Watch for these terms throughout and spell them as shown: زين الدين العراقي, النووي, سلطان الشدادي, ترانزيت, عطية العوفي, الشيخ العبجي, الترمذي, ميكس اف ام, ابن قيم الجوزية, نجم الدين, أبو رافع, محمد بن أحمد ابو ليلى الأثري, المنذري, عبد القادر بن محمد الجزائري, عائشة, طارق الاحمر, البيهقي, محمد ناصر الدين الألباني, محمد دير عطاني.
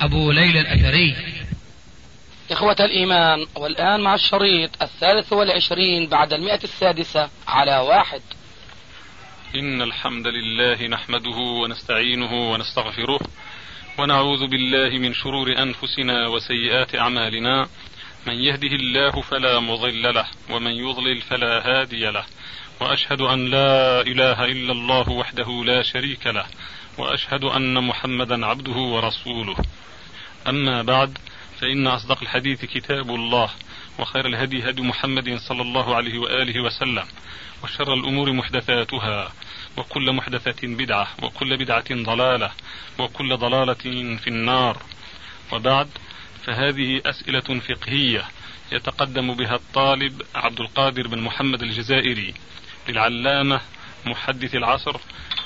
ابو ليلى الأثري. إخوة الإيمان، والآن مع الشريط 23 بعد 106 على 1. إن الحمد لله نحمده ونستعينه ونستغفره ونعوذ بالله من شرور أنفسنا وسيئات أعمالنا، من يهده الله فلا مضل له ومن يضلل فلا هادي له، وأشهد أن لا إله إلا الله وحده لا شريك له، وأشهد أن محمدا عبده ورسوله. أما بعد، فإن أصدق الحديث كتاب الله، وخير الهدي هدي محمد صلى الله عليه وآله وسلم، وشر الأمور محدثاتها، وكل محدثة بدعة، وكل بدعة ضلالة، وكل ضلالة في النار. وبعد، فهذه أسئلة فقهية يتقدم بها الطالب عبد القادر بن محمد الجزائري للعلامة محدث العصر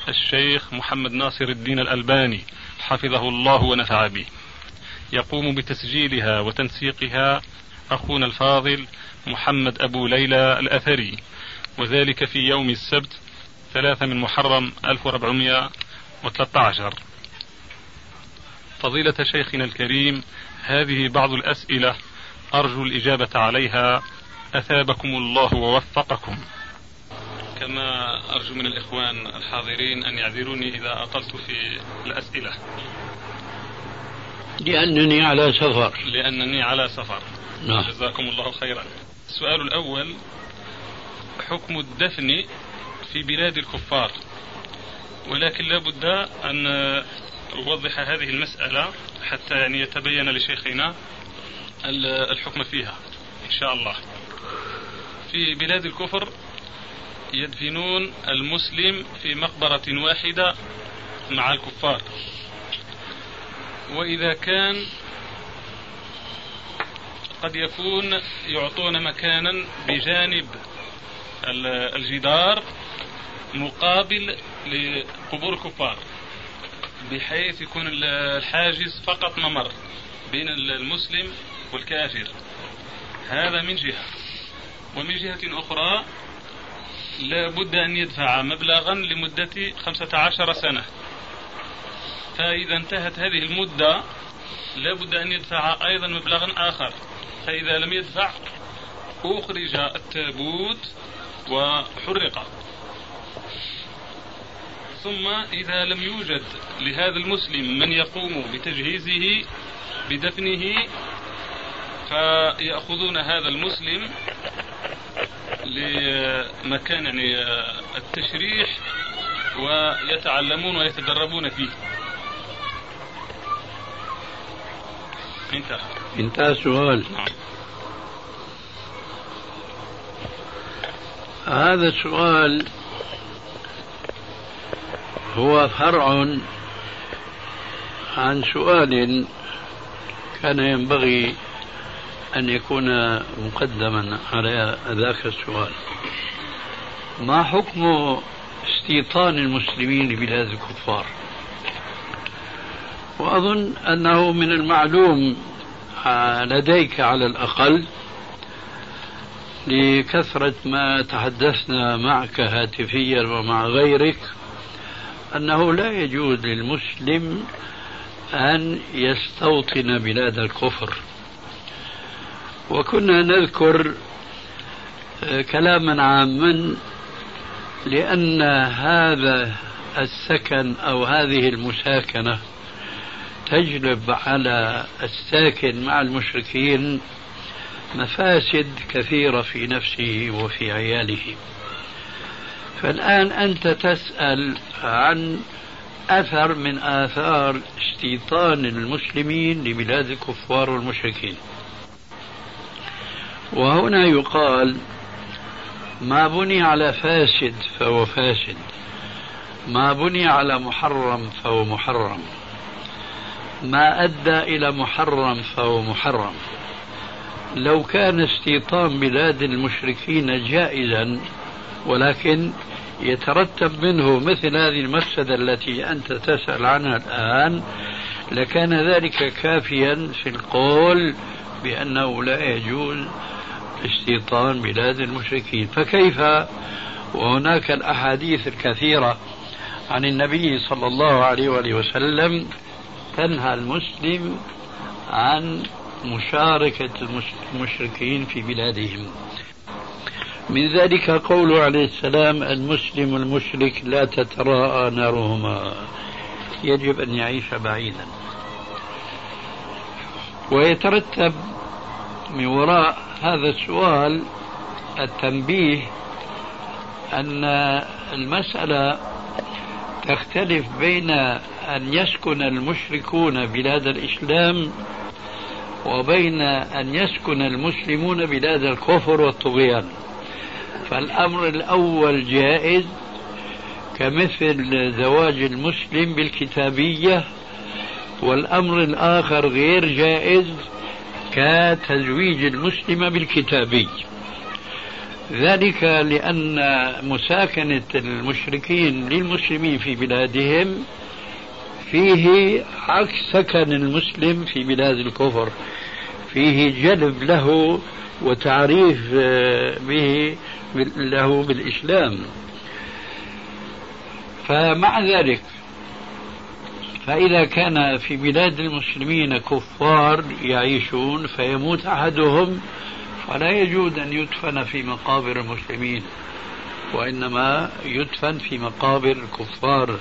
الشيخ محمد ناصر الدين الألباني حفظه الله ونفع به. يقوم بتسجيلها وتنسيقها أخونا الفاضل محمد أبو ليلى الأثري، وذلك في يوم السبت 3 من محرم 1413. فضيلة شيخنا الكريم، هذه بعض الأسئلة أرجو الإجابة عليها، أثابكم الله ووفقكم. كما أرجو من الإخوان الحاضرين أن يعذروني إذا أطلت في الأسئلة، لأنني على سفر. نعم. جزاكم الله خيرا. السؤال الأول: حكم الدفن في بلاد الكفار، ولكن لا بد أن أوضح هذه المسألة حتى يعني يتبين لشيخنا الحكم فيها إن شاء الله. في بلاد الكفر يدفنون المسلم في مقبرة واحدة مع الكفار، وإذا كان قد يكون يعطون مكانا بجانب الجدار مقابل لقبور الكفار، بحيث يكون الحاجز فقط ممر بين المسلم والكافر. هذا من جهة، ومن جهة أخرى لا بد أن يدفع مبلغا لمدة 15 سنة، فإذا انتهت هذه المدة لا بد أن يدفع أيضا مبلغا آخر، فإذا لم يدفع أخرج التابوت وحرق. ثم إذا لم يوجد لهذا المسلم من يقوم بتجهيزه بدفنه، فيأخذون هذا المسلم لمكان يعني التشريح، ويتعلمون ويتدربون فيه. انتهى السؤال. هذا السؤال هو فرع عن سؤال كان ينبغي أن يكون مقدما على ذاك السؤال: ما حكم استيطان المسلمين لبلاد الكفار؟ وأظن أنه من المعلوم لديك على الأقل، لكثرة ما تحدثنا معك هاتفيا ومع غيرك، أنه لا يجوز للمسلم أن يستوطن بلاد الكفر. وكنا نذكر كلاما عاما، لأن هذا السكن أو هذه المساكنة تجلب على الساكن مع المشركين مفاسد كثيرة في نفسه وفي عياله. فالآن أنت تسأل عن أثر من آثار استيطان المسلمين لبلاد الكفار والمشركين، وهنا يقال: ما بني على فاسد فهو فاسد، ما بني على محرم فهو محرم. ما أدى إلى محرم فهو محرم. لو كان استيطان بلاد المشركين جائزا ولكن يترتب منه مثل هذه المفسدة التي أنت تسأل عنها الآن لكان ذلك كافيا في القول بأنه لا يجوز استيطان بلاد المشركين. فكيف وهناك الأحاديث الكثيرة عن النبي صلى الله عليه وآله وسلم تنهى المسلم عن مشاركة المشركين في بلادهم، من ذلك قوله عليه السلام المسلم المشرك لا تتراءى نارهما، يجب أن يعيش بعيدا. ويترتب من وراء هذا السؤال التنبيه أن المسألة تختلف بين أن يسكن المشركون بلاد الإسلام وبين أن يسكن المسلمون بلاد الكفر والطغيان. فالأمر الأول جائز كمثل زواج المسلم بالكتابية، والأمر الآخر غير جائز كتزويج المسلمة بالكتابي، ذلك لأن مساكنة المشركين للمسلمين في بلادهم فيه عكس سكن المسلم في بلاد الكفر، فيه جلب له وتعريف به له بالإسلام. فمع ذلك فإذا كان في بلاد المسلمين كفار يعيشون فيموت أحدهم فلا يجوز أن يدفن في مقابر المسلمين، وإنما يدفن في مقابر الكفار،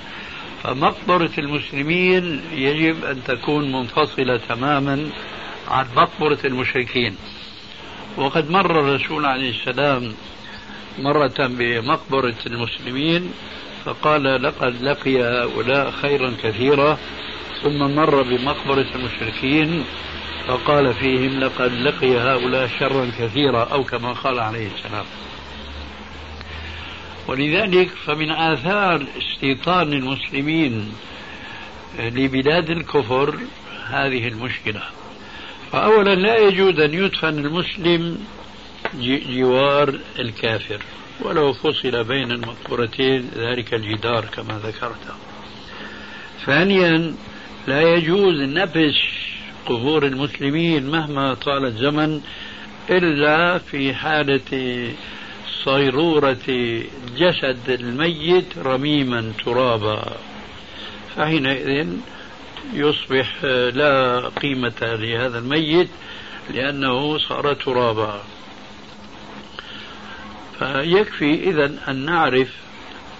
فمقبرة المسلمين يجب أن تكون منفصلة تماما عن مقبرة المشركين. وقد مر الرسول عليه السلام مرة بمقبرة المسلمين فقال لقد لقي هؤلاء خيرا كثيرا، ثم مر بمقبرة المشركين فقال فيهم لقد لقي هؤلاء شرا كثيرا أو كما قال عليه السلام. ولذلك فمن آثار استيطان المسلمين لبلاد الكفر هذه المشكلة. فأولا لا يجوز أن يدفن المسلم جوار الكافر ولو فصل بين المقبرتين ذلك الجدار كما ذكرت. ثانيا لا يجوز نبش قبور المسلمين مهما طال الزمن إلا في حالة صيرورة جسد الميت رميما ترابا، فحينئذ يصبح لا قيمة لهذا الميت لأنه صار ترابا. فيكفي إذن أن نعرف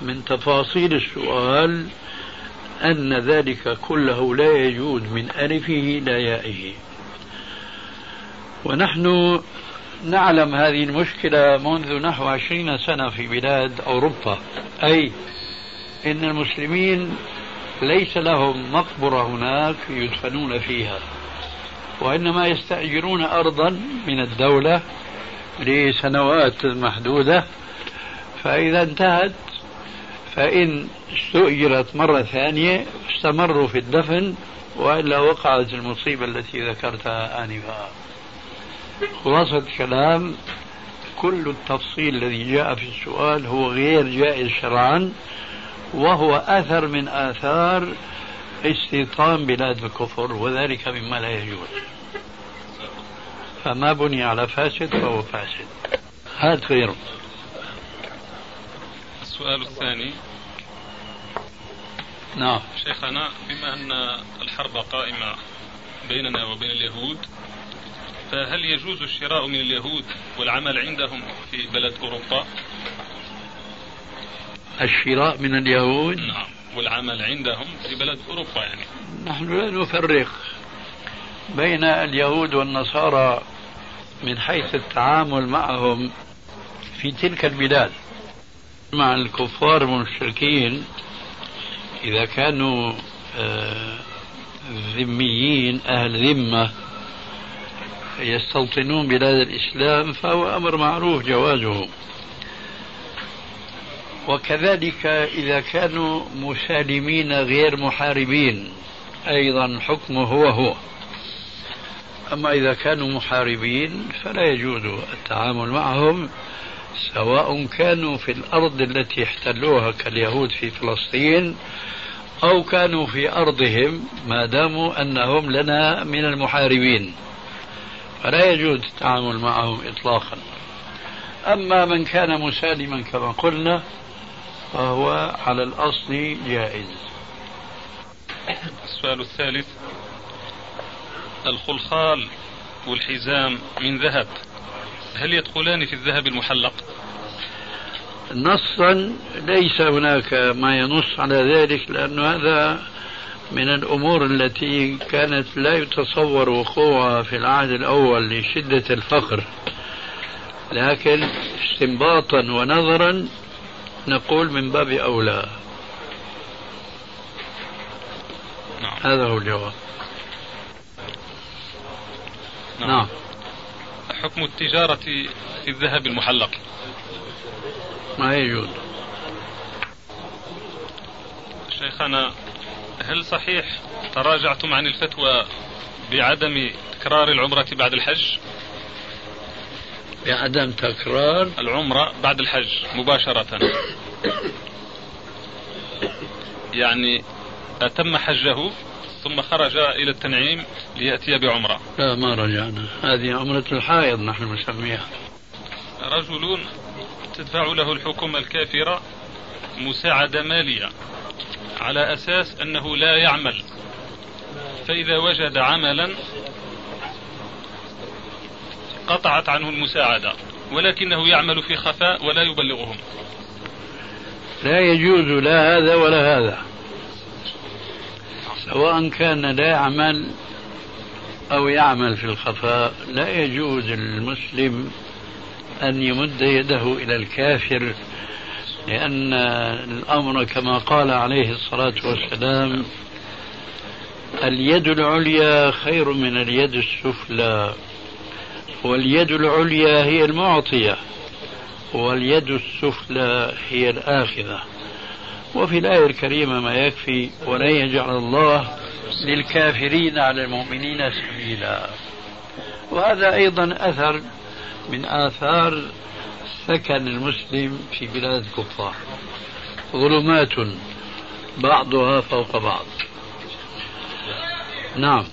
من تفاصيل السؤال أن ذلك كله لا يجوز من ألفه إلى يائه. ونحن نعلم هذه المشكلة منذ نحو 20 سنة في بلاد أوروبا، أي أن المسلمين ليس لهم مقبرة هناك يدفنون فيها، وإنما يستأجرون أرضا من الدولة لسنوات محدودة، فإذا انتهت فإن استؤجرت مرة ثانية استمروا في الدفن، وإلا وقعت المصيبة التي ذكرتها آنفا. خلاصة الكلام كل التفصيل الذي جاء في السؤال هو غير جائز شرعا، وهو أثر من آثار استيطان بلاد الكفر، وذلك مما لا يجوز. فما بني على فاسد فهو فاسد، هذا غيره. السؤال الثاني. نعم شيخنا، بما أن الحرب قائمة بيننا وبين اليهود، فهل يجوز الشراء من اليهود والعمل عندهم في بلد أوروبا؟ الشراء من اليهود؟ نعم، والعمل عندهم في بلد أوروبا. يعني نحن لا نفرق بين اليهود والنصارى من حيث التعامل معهم في تلك البلاد. مع الكفار المشركين إذا كانوا ذميين أهل ذمة يستوطنون بلاد الإسلام فهو أمر معروف جوازه، وكذلك إذا كانوا مسالمين غير محاربين، أيضا حكمه هو. أما إذا كانوا محاربين فلا يجوز التعامل معهم، سواء كانوا في الأرض التي احتلوها كاليهود في فلسطين أو كانوا في أرضهم، ما داموا أنهم لنا من المحاربين فلا يجوز التعامل معهم إطلاقا. أما من كان مسالما كما قلنا فهو على الأصل جائز. السؤال الثالث: الخلخال والحزام من ذهب هل يدخلان في الذهب المحلق؟ نصا ليس هناك ما ينص على ذلك، لأن هذا من الأمور التي كانت لا يتصور وقوعها في العهد الأول لشدة الفقر، لكن استنباطا ونظرا نقول من باب أولى. نعم. هذا هو الجواب. نعم. نعم. حكم التجارة في الذهب المحلق؟ ما يجوز. شيخنا، هل صحيح تراجعتم عن الفتوى بعدم تكرار العمرة بعد الحج؟ بعدم تكرار العمرة بعد الحج مباشرة، يعني أتم حجه ثم خرج إلى التنعيم ليأتي بعمرة. لا، ما رجعنا، هذه عمرة الحائض نحن نسميها. رجل تدفع له الحكومة الكافرة مساعدة مالية على أساس أنه لا يعمل، فإذا وجد عملا قطعت عنه المساعدة، ولكنه يعمل في خفاء ولا يبلغهم. لا يجوز لا هذا ولا هذا، سواء كان لا يعمل أو يعمل في الخفاء. لا يجوز المسلم أن يمد يده إلى الكافر، لأن الأمر كما قال عليه الصلاة والسلام: اليد العليا خير من اليد السفلى، واليد العليا هي المعطية واليد السفلى هي الآخذة. وفي الآية الكريمة ما يكفي: ولن يجعل الله للكافرين على المؤمنين سبيلا. وهذا أيضا أثر من آثار سكن المسلم في بلاد الكفار، ظلمات بعضها فوق بعض. نعم.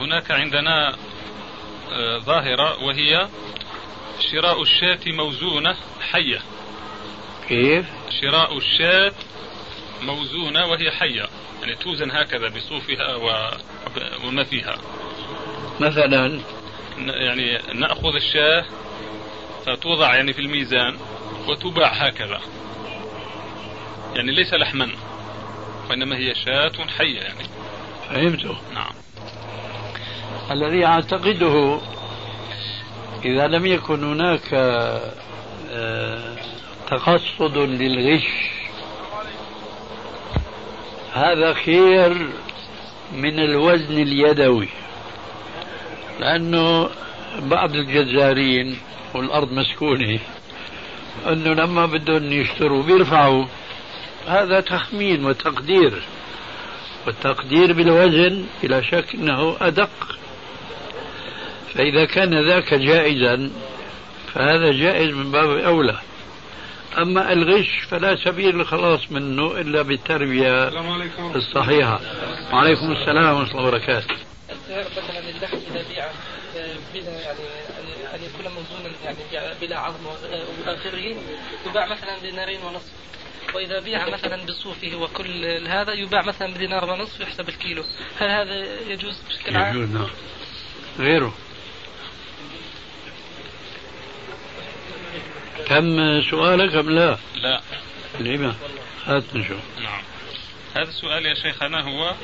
هناك عندنا ظاهرة وهي شراء الشاة موزونة حية. كيف؟ شراء الشاة موزونة وهي حية، يعني توزن هكذا بصوفها وما فيها. مثلا يعني نأخذ الشاة فتوضع يعني في الميزان وتباع هكذا، يعني ليس لحما وإنما هي شاة حية يعني. فهمته. نعم. الذي أعتقده إذا لم يكن هناك تقصد للغش هذا خير من الوزن اليدوي، لأنه بعض الجزارين والأرض مسكونة أنه لما بدهم يشتروا بيرفعوا، هذا تخمين وتقدير، والتقدير بالوزن بلا شك أنه أدق. فإذا كان ذاك جائزا فهذا جائز من باب أولى. أما الغش فلا سبيل للخلاص منه إلا بالتربية الصحيحة. وعليكم السلام ورحمة الله وبركاته. مثلا اللحم إذا بيع بلا يعني يكون موزونا يعني بلا عظم وآخره يباع مثلا دينارين ونصف، وإذا بيع مثلا بصوفه وكل هذا يباع مثلا بدينار ونصف يحسب الكيلو، هل هذا يجوز بشكل عام؟ يجوز. نعم. غيره. كم سؤالك أم لا؟ لا. لما؟ هات نشوف. نعم. هذا السؤال يا شيخنا هو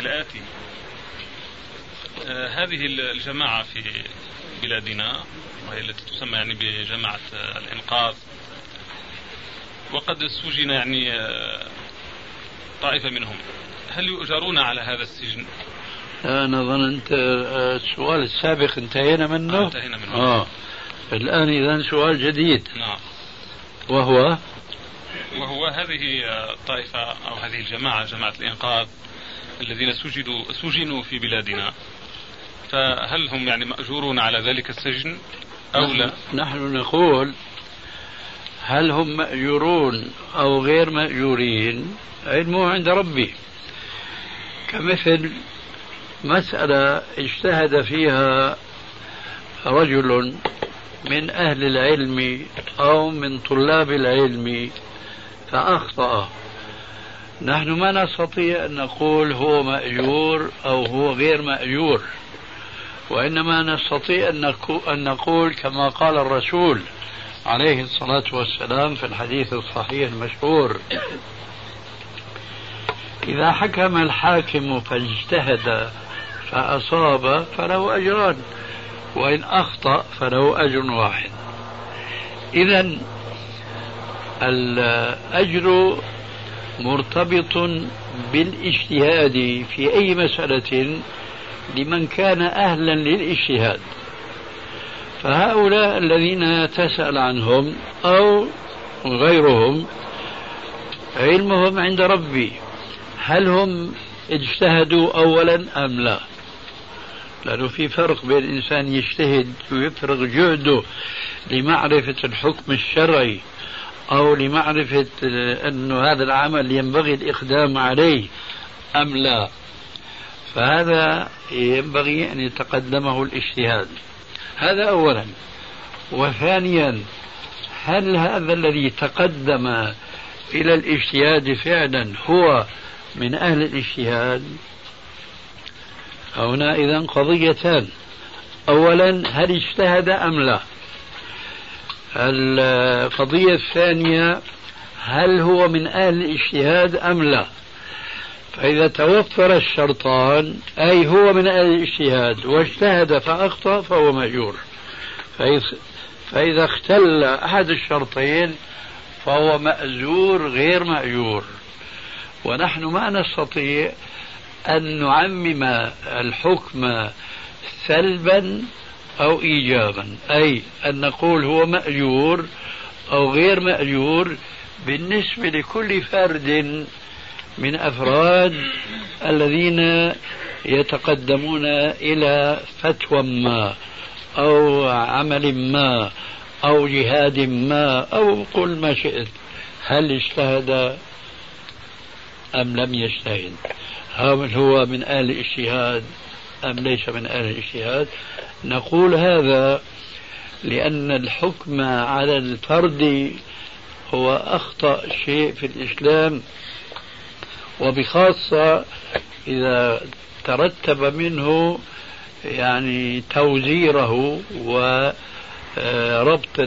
الآتي: هذه الجماعة في بلادنا وهي التي تسمى يعني بجماعة الإنقاذ، وقد سجن يعني طائفة منهم، هل يؤجرون على هذا السجن؟ أنا ظننت السؤال السابق انتهينا منه. انتهينا منه. الآن إذن سؤال جديد. نعم. وهو هذه الطائفة أو هذه الجماعة، جماعة الإنقاذ، الذين سجنوا في بلادنا، فهل هم يعني مأجورون على ذلك السجن أو لا؟ نحن نقول هل هم مأجورون أو غير مأجورين علمه عند ربي، كمثل مسألة اجتهد فيها رجل من أهل العلم أو من طلاب العلم فأخطأ، نحن ما نستطيع أن نقول هو مأجور أو هو غير مأجور، وإنما نستطيع أن نقول كما قال الرسول عليه الصلاة والسلام في الحديث الصحيح المشهور: إذا حكم الحاكم فاجتهد فأصاب فله أجران وإن أخطأ فله أجر واحد. إذا الأجر مرتبط بالاجتهاد في أي مسألة لمن كان أهلا للاجتهاد، فهؤلاء الذين تسأل عنهم أو غيرهم علمهم عند ربي، هل هم اجتهدوا أولا أم لا؟ لأنه في فرق بين الإنسان يجتهد ويفرغ جهده لمعرفة الحكم الشرعي أو لمعرفة أن هذا العمل ينبغي الإقدام عليه أم لا، فهذا ينبغي أن يتقدمه الاجتهاد، هذا أولا. وثانيا، هل هذا الذي تقدم إلى الاجتهاد فعلا هو من أهل الاجتهاد؟ هنا إذن قضيتان: أولا هل اجتهد أم لا؟ القضية الثانية هل هو من أهل الاجتهاد أم لا؟ فإذا توفر الشرطان أي هو من أهل الاجتهاد واجتهد فأخطأ فهو مأجور، فإذا اختل أحد الشرطين فهو مأجور غير مأجور. ونحن ما نستطيع أن نعمم الحكم سلبا أو إيجابا، أي أن نقول هو مأجور أو غير مأجور بالنسبة لكل فرد من أفراد الذين يتقدمون إلى فتوى ما أو عمل ما أو جهاد ما أو قل ما شئت، هل اجتهد أم لم يجتهد؟ هل هو من أهل الاجتهاد أم ليس من أهل الاجتهاد؟ نقول هذا لأن الحكم على الفرد هو أخطأ شيء في الإسلام، وبخاصة إذا ترتب منه يعني توزيره وربط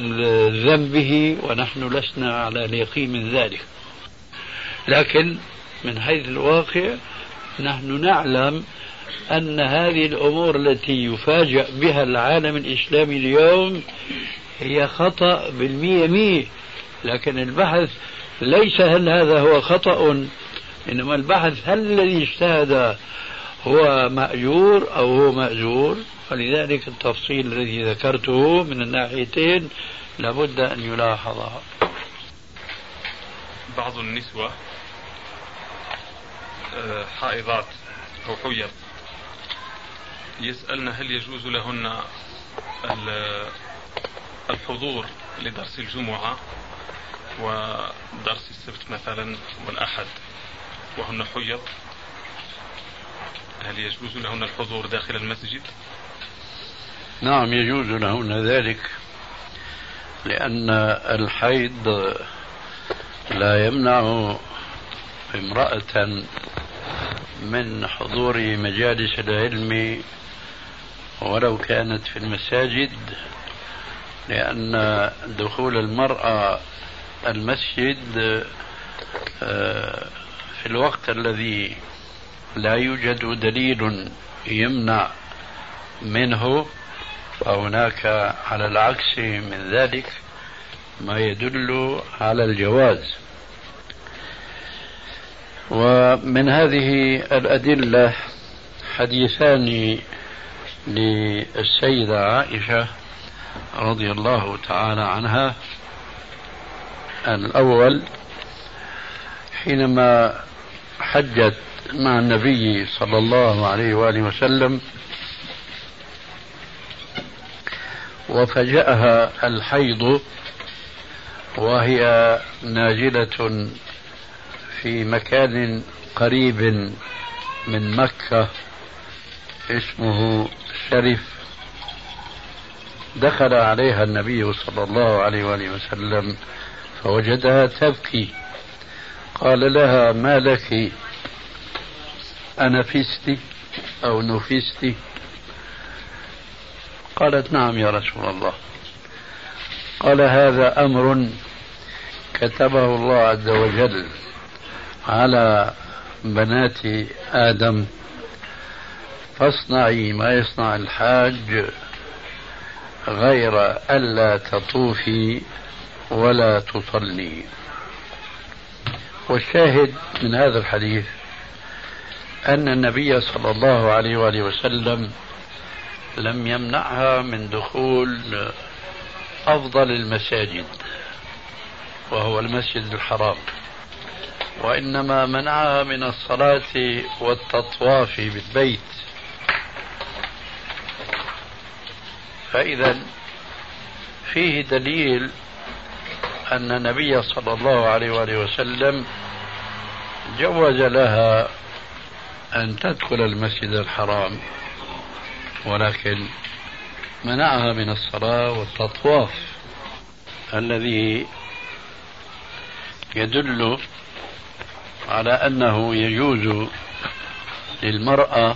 ذنبه، ونحن لسنا على اليقين من ذلك، لكن من حيث الواقع نحن نعلم أن هذه الأمور التي يفاجأ بها العالم الإسلامي اليوم هي خطأ بالمئة مئة، لكن البحث ليس هل هذا هو خطأ، إنما البحث هل الذي اجتهد هو مأجور أو هو مأجور. فلذلك التفصيل الذي ذكرته من الناحيتين لابد أن يلاحظها. بعض النسوة حائضات أو حيض يسألن هل يجوز لهن الحضور لدرس الجمعة ودرس السبت مثلا والأحد وهن حيض، هل يجوز لهن الحضور داخل المسجد؟ نعم يجوز لهن ذلك، لأن الحيض لا يمنع امرأة من حضور مجالس العلم ولو كانت في المساجد، لأن دخول المرأة المسجد في الوقت الذي لا يوجد دليل يمنع منه، فهناك على العكس من ذلك ما يدل على الجواز. ومن هذه الأدلة حديثان للسيدة عائشة رضي الله تعالى عنها. الأول حينما حجت مع النبي صلى الله عليه وآله وسلم، وفجأها الحيض وهي ناجلة في مكان قريب من مكة اسمه شرف، دخل عليها النبي صلى الله عليه وآله وسلم فوجدها تبكي، قال لها: ما لك؟ أنفست أو نفست؟ قالت: نعم يا رسول الله. قال: هذا أمر كتبه الله عز وجل على بنات آدم، فاصنعي ما يصنع الحاج غير ألا تطوفي ولا تصلي. والشاهد من هذا الحديث أن النبي صلى الله عليه وآله وسلم لم يمنعها من دخول أفضل المساجد وهو المسجد الحرام، وإنما منعها من الصلاة والتطواف بالبيت. فإذا فيه دليل أن النبي صلى الله عليه وآله وسلم جوز لها أن تدخل المسجد الحرام، ولكن منعها من الصلاة والتطواف، الذي يدل على أنه يجوز للمرأة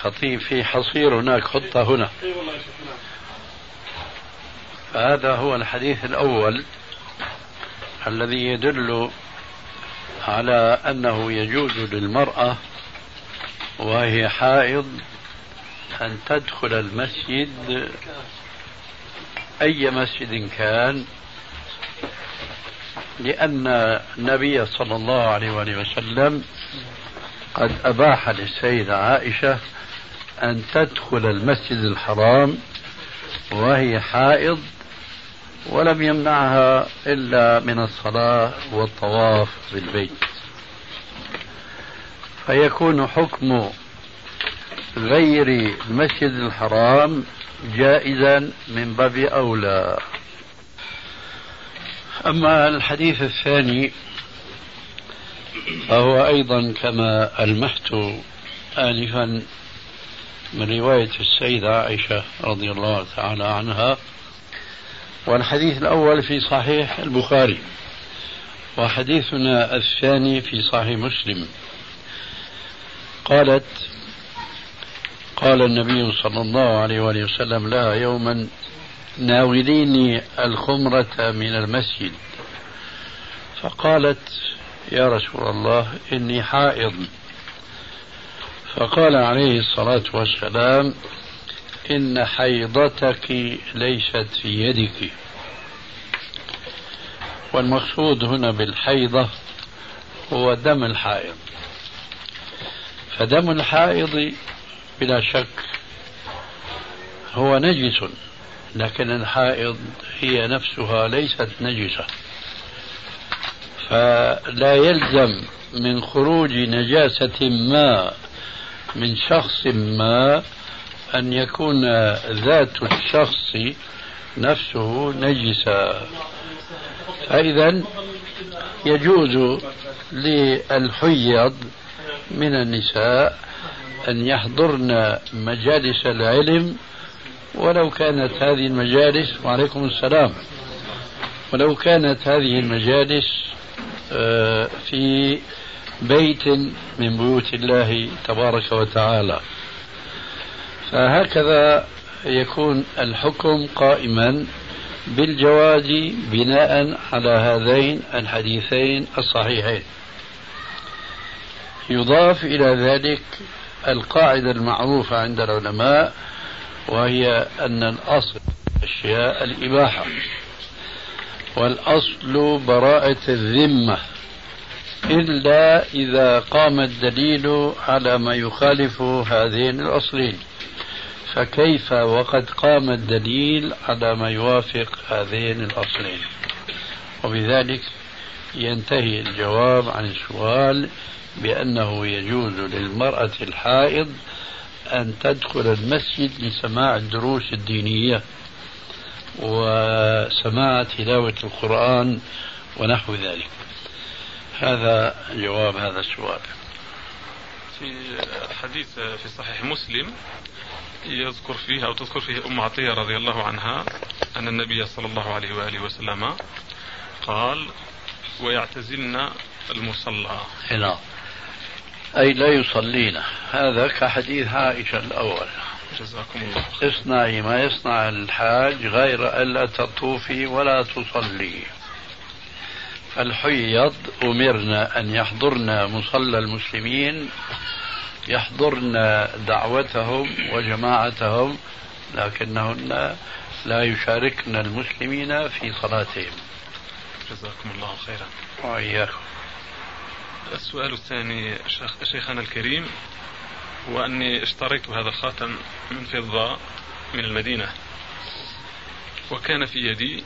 خطيب في حصير هناك خطة هنا. فهذا هو الحديث الأول الذي يدل على أنه يجوز للمرأة وهي حائض أن تدخل المسجد، أي مسجد كان، لأن النبي صلى الله عليه وسلم قد أباح للسيدة عائشة أن تدخل المسجد الحرام وهي حائض، ولم يمنعها إلا من الصلاة والطواف بالبيت. فيكون حكم غير المسجد الحرام جائزا من باب أولى. أما الحديث الثاني فهو أيضا كما ألمحت آنفا من رواية السيدة عائشة رضي الله تعالى عنها، والحديث الأول في صحيح البخاري وحديثنا الثاني في صحيح مسلم. قالت: قال النبي صلى الله عليه وآله وسلم لها يوما: ناوليني الخمرة من المسجد. فقالت: يا رسول الله إني حائض. فقال عليه الصلاة والسلام: إن حيضتك ليست في يدك. والمقصود هنا بالحيضة هو دم الحائض، فدم الحائض بلا شك هو نجس، لكن الحائض هي نفسها ليست نجسة، فلا يلزم من خروج نجاسة ما من شخص ما أن يكون ذات الشخص نفسه نجسا. فإذا يجوز للحيض من النساء أن يحضرن مجالس العلم، ولو كانت هذه المجالس وعليكم السلام ولو كانت هذه المجالس في بيت من بيوت الله تبارك وتعالى. فهكذا يكون الحكم قائما بالجواز بناء على هذين الحديثين الصحيحين. يضاف إلى ذلك القاعدة المعروفة عند العلماء، وهي أن الأصل أشياء الإباحة، والأصل براءة الذمة إلا إذا قام الدليل على ما يخالف هذين الأصلين. فكيف وقد قام الدليل على ما يوافق هذين الأصلين؟ وبذلك ينتهي الجواب عن السؤال بأنه يجوز للمرأة الحائض أن تدخل المسجد لسماع الدروس الدينية وسماع تلاوة القرآن ونحو ذلك. هذا جواب هذا السؤال. في حديث في صحيح مسلم يذكر فيه أو تذكر فيه أم عطية رضي الله عنها أن النبي صلى الله عليه وآله وسلم قال ويعتزلن المصلى. هنا أي لا يصلينا. هذا كحديث عائشة الأول. جزاكم الله. اصنعي ما يصنع الحاج غير ألا تطوفي ولا تصلي. فالحيض أمرنا أن يحضرنا مصلى المسلمين، يحضرنا دعوتهم وجماعتهم، لكنهن لا يشاركن المسلمين في صلاتهم. جزاكم الله خيرا وإياكم. السؤال الثاني شيخنا الكريم، هو أني اشتريت هذا الخاتم من فضة من المدينة وكان في يدي،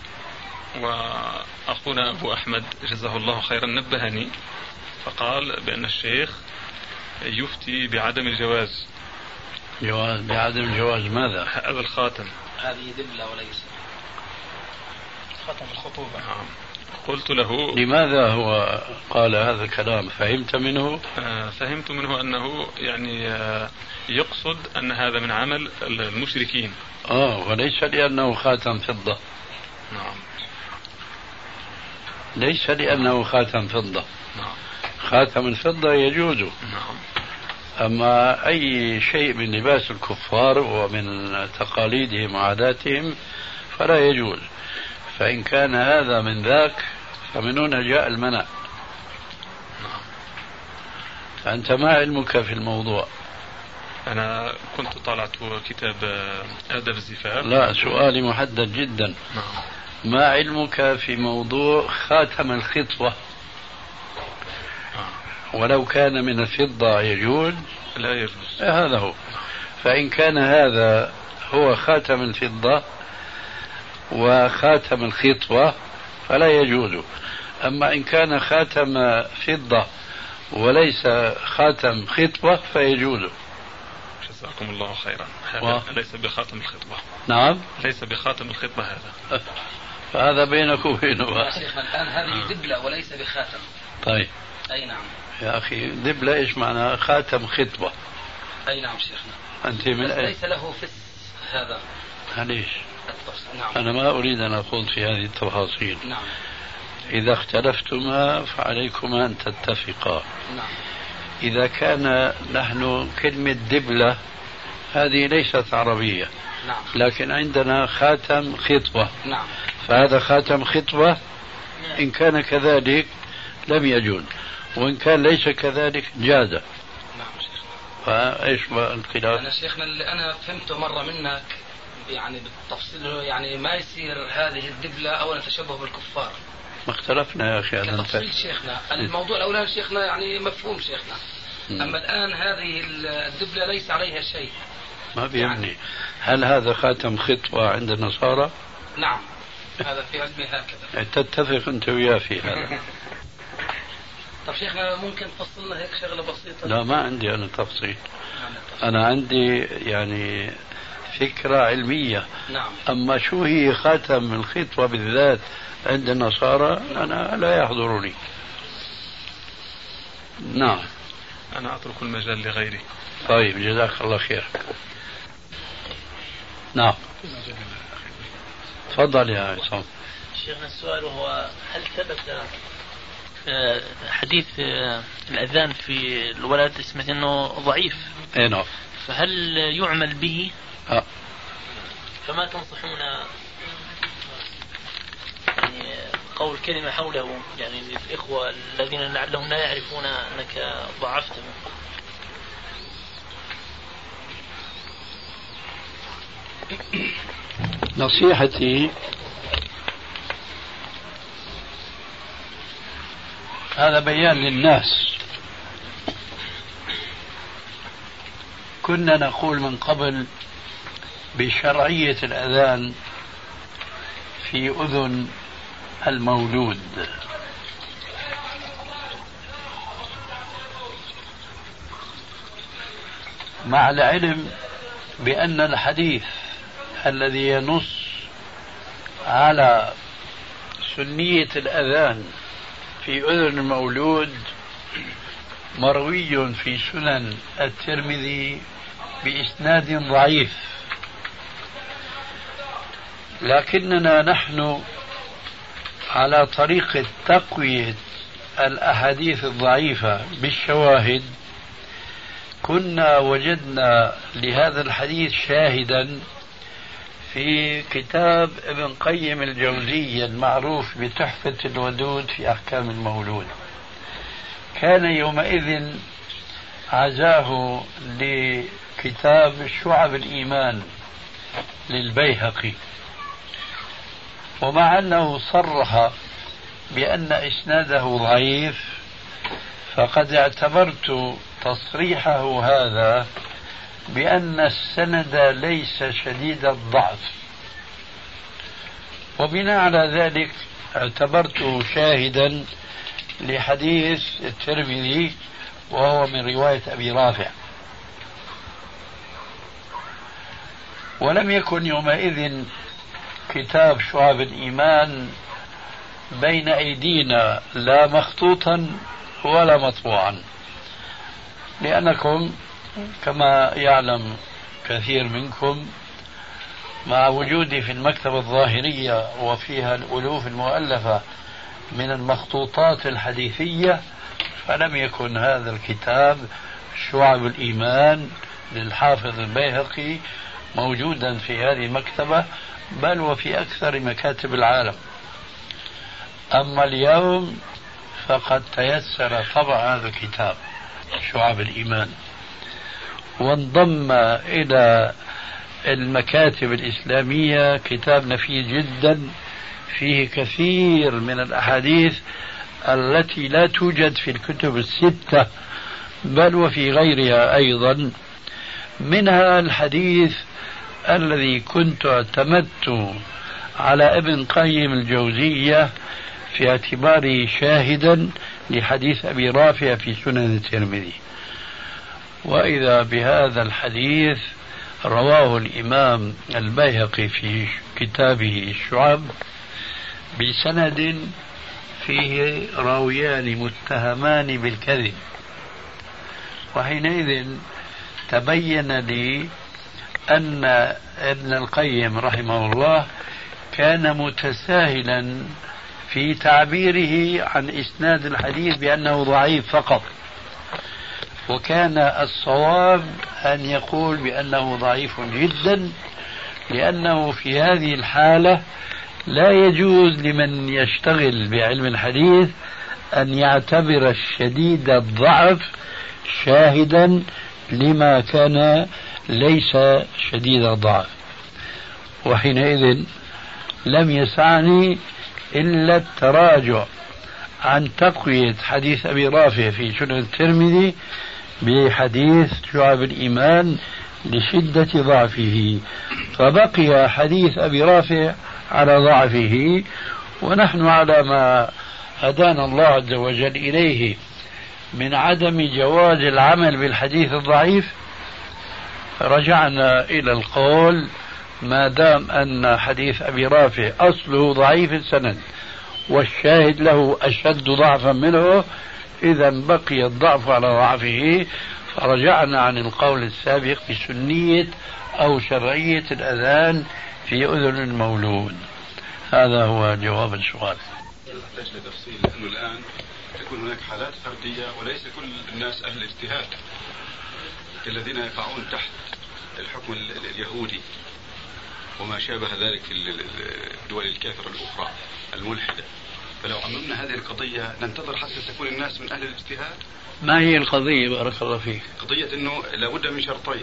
وأخونا أبو أحمد جزاه الله خيرا نبهني فقال بأن الشيخ يفتي بعدم الجواز. بعدم جواز ماذا؟ هذا الخاتم. هذه دبلة وليس خاتم الخطوبة. نعم. قلت له لماذا هو قال هذا الكلام؟ فهمت منه؟ فهمت منه أنه يعني يقصد أن هذا من عمل المشركين. وليس لأنه خاتم فضة. نعم. ليس لأنه خاتم فضة. نعم. خاتم الفضة يجوز. نعم. أما أي شيء من لباس الكفار ومن تقاليدهم وعاداتهم فلا يجوز، فإن كان هذا من ذاك فمن هنا جاء المنع. فأنت ما علمك في الموضوع؟ أنا كنت طالعت كتاب آداب الزفاف. لا، سؤالي محدد جدا. ما علمك في موضوع خاتم الخطوة؟ ولو كان من الفضة يجوز؟ لا يجوز. هذا هو. فإن كان هذا هو خاتم الفضة وخاتم الخطوة فلا يجوز. أما إن كان خاتم فضة وليس خاتم خطوة فيجوز. جزاكم الله خيرا. ليس بخاتم الخطبة. نعم. ليس بخاتم الخطبة هذا. فهذا بينك وبينه. يا شيخ الآن هذه دبلة وليس بخاتم. طيب. أي نعم. يا أخي دبلة إيش معناها؟ خاتم خطبة. أي نعم شيخنا. أنت من أي؟ ليس له فس هذا. ليش؟ نعم. أنا ما أريد أن أخوض في هذه التفاصيل. نعم. إذا اختلفتما فعليكما أن تتفقا. نعم. إذا كان نحن كلمة دبلة هذه ليست عربية. نعم. لكن عندنا خاتم خطبة. نعم. فهذا خاتم خطبة. نعم. إن كان كذلك لم يجوز، وإن كان ليس كذلك جاز. نعم شيخنا. فإيش ما الخلاف؟ أنا شيخنا اللي أنا فهمته مرة منك يعني بالتفصيل، يعني ما يصير هذه الدبلة أولا تشبه بالكفار. ما اختلفنا يا أخي على تفصيل شيخنا الموضوع الأولاني شيخنا يعني مفهوم شيخنا. أما الآن هذه الدبلة ليس عليها شيء ما بيعني يعني. هل هذا خاتم خطوة عند النصارى؟ نعم. هذا في علمي هكذا. تتفق أنت وياه في هذا. طب شيخنا ممكن تفصلنا هيك شغلة بسيطة؟ لا، ما عندي أنا تفصيل. أنا عندي يعني فكرة علمية. نعم. أما شو هي خاتم الخطوة بالذات عند النصارى أنا لا يحضرني. نعم. أنا أترك المجال لغيري. طيب جزاك الله خير. نعم تفضل يا عصام. شيخنا السؤال هو هل ثبت حديث الأذان في الولد اسمه أنه ضعيف؟ اي نعم. فهل يعمل به؟ فما تنصحونا يعني قول كلمة حوله يعني للإخوة الذين لعلهم لا يعرفون أنك ضعفتم؟ نصيحتي هذا بيان للناس. كنا نقول من قبل بشرعية الأذان في أذن المولود، مع العلم بأن الحديث الذي ينص على سنية الأذان في أذن المولود مروي في سنن الترمذي بإسناد ضعيف، لكننا نحن على طريقة تقوية الأحاديث الضعيفة بالشواهد كنا وجدنا لهذا الحديث شاهدا في كتاب ابن قيم الجوزية المعروف بتحفة الودود في أحكام المولود. كان يومئذ عزاه لكتاب شعب الإيمان للبيهقي، ومع أنه صرح بأن إسناده ضعيف فقد اعتبرت تصريحه هذا بأن السند ليس شديد الضعف، وبناء على ذلك اعتبرته شاهدا لحديث الترمذي وهو من رواية أبي رافع. ولم يكن يومئذ كتاب شعب الإيمان بين أيدينا لا مخطوطا ولا مطبوعا، لأنكم كما يعلم كثير منكم مع وجودي في المكتبة الظاهرية وفيها الألوف المؤلفة من المخطوطات الحديثية، فلم يكن هذا الكتاب شعب الإيمان للحافظ البيهقي موجودا في هذه المكتبة بل وفي أكثر مكاتب العالم. أما اليوم فقد تيسر طبع هذا الكتاب شعب الإيمان وانضم إلى المكاتب الإسلامية، كتاب نفيس جدا فيه كثير من الأحاديث التي لا توجد في الكتب الستة بل وفي غيرها أيضا، منها الحديث الذي كنت اعتمدت على ابن قيم الجوزية في اعتباري شاهدا لحديث أبي رافع في سنن الترمذي، وإذا بهذا الحديث رواه الإمام البيهقي في كتابه الشعب بسند فيه راويان متهمان بالكذب، وحينئذ تبين لي أن ابن القيم رحمه الله كان متساهلا في تعبيره عن إسناد الحديث بأنه ضعيف فقط، وكان الصواب أن يقول بأنه ضعيف جدا، لأنه في هذه الحالة لا يجوز لمن يشتغل بعلم الحديث أن يعتبر الشديد الضعف شاهدا لما كان ليس شديد الضعف. وحينئذ لم يسعني إلا التراجع عن تقوية حديث أبي رافع في سنن الترمذي بحديث شعب الإيمان لشدة ضعفه، فبقي حديث أبي رافع على ضعفه، ونحن على ما هدانا الله عز وجل إليه من عدم جواز العمل بالحديث الضعيف رجعنا إلى القول ما دام أن حديث أبي رافع أصله ضعيف السند والشاهد له أشد ضعفا منه، إذا بقي الضعف على ضعفه، فرجعنا عن القول السابق بسنية أو شرعية الأذان في أذن المولود. هذا هو جواب السؤال. يحتاج لتفصيل، لأنه الآن تكون هناك حالات فردية وليس كل الناس أهل اجتهاد، الذين يقعون تحت الحكم اليهودي وما شابه ذلك في الدول الكافرة الأخرى الملحدة، فلو عممنا هذه القضية ننتظر حتى تكون الناس من أهل الاجتهاد. ما هي القضية بارك الله فيك؟ قضية أنه لابد من شرطين.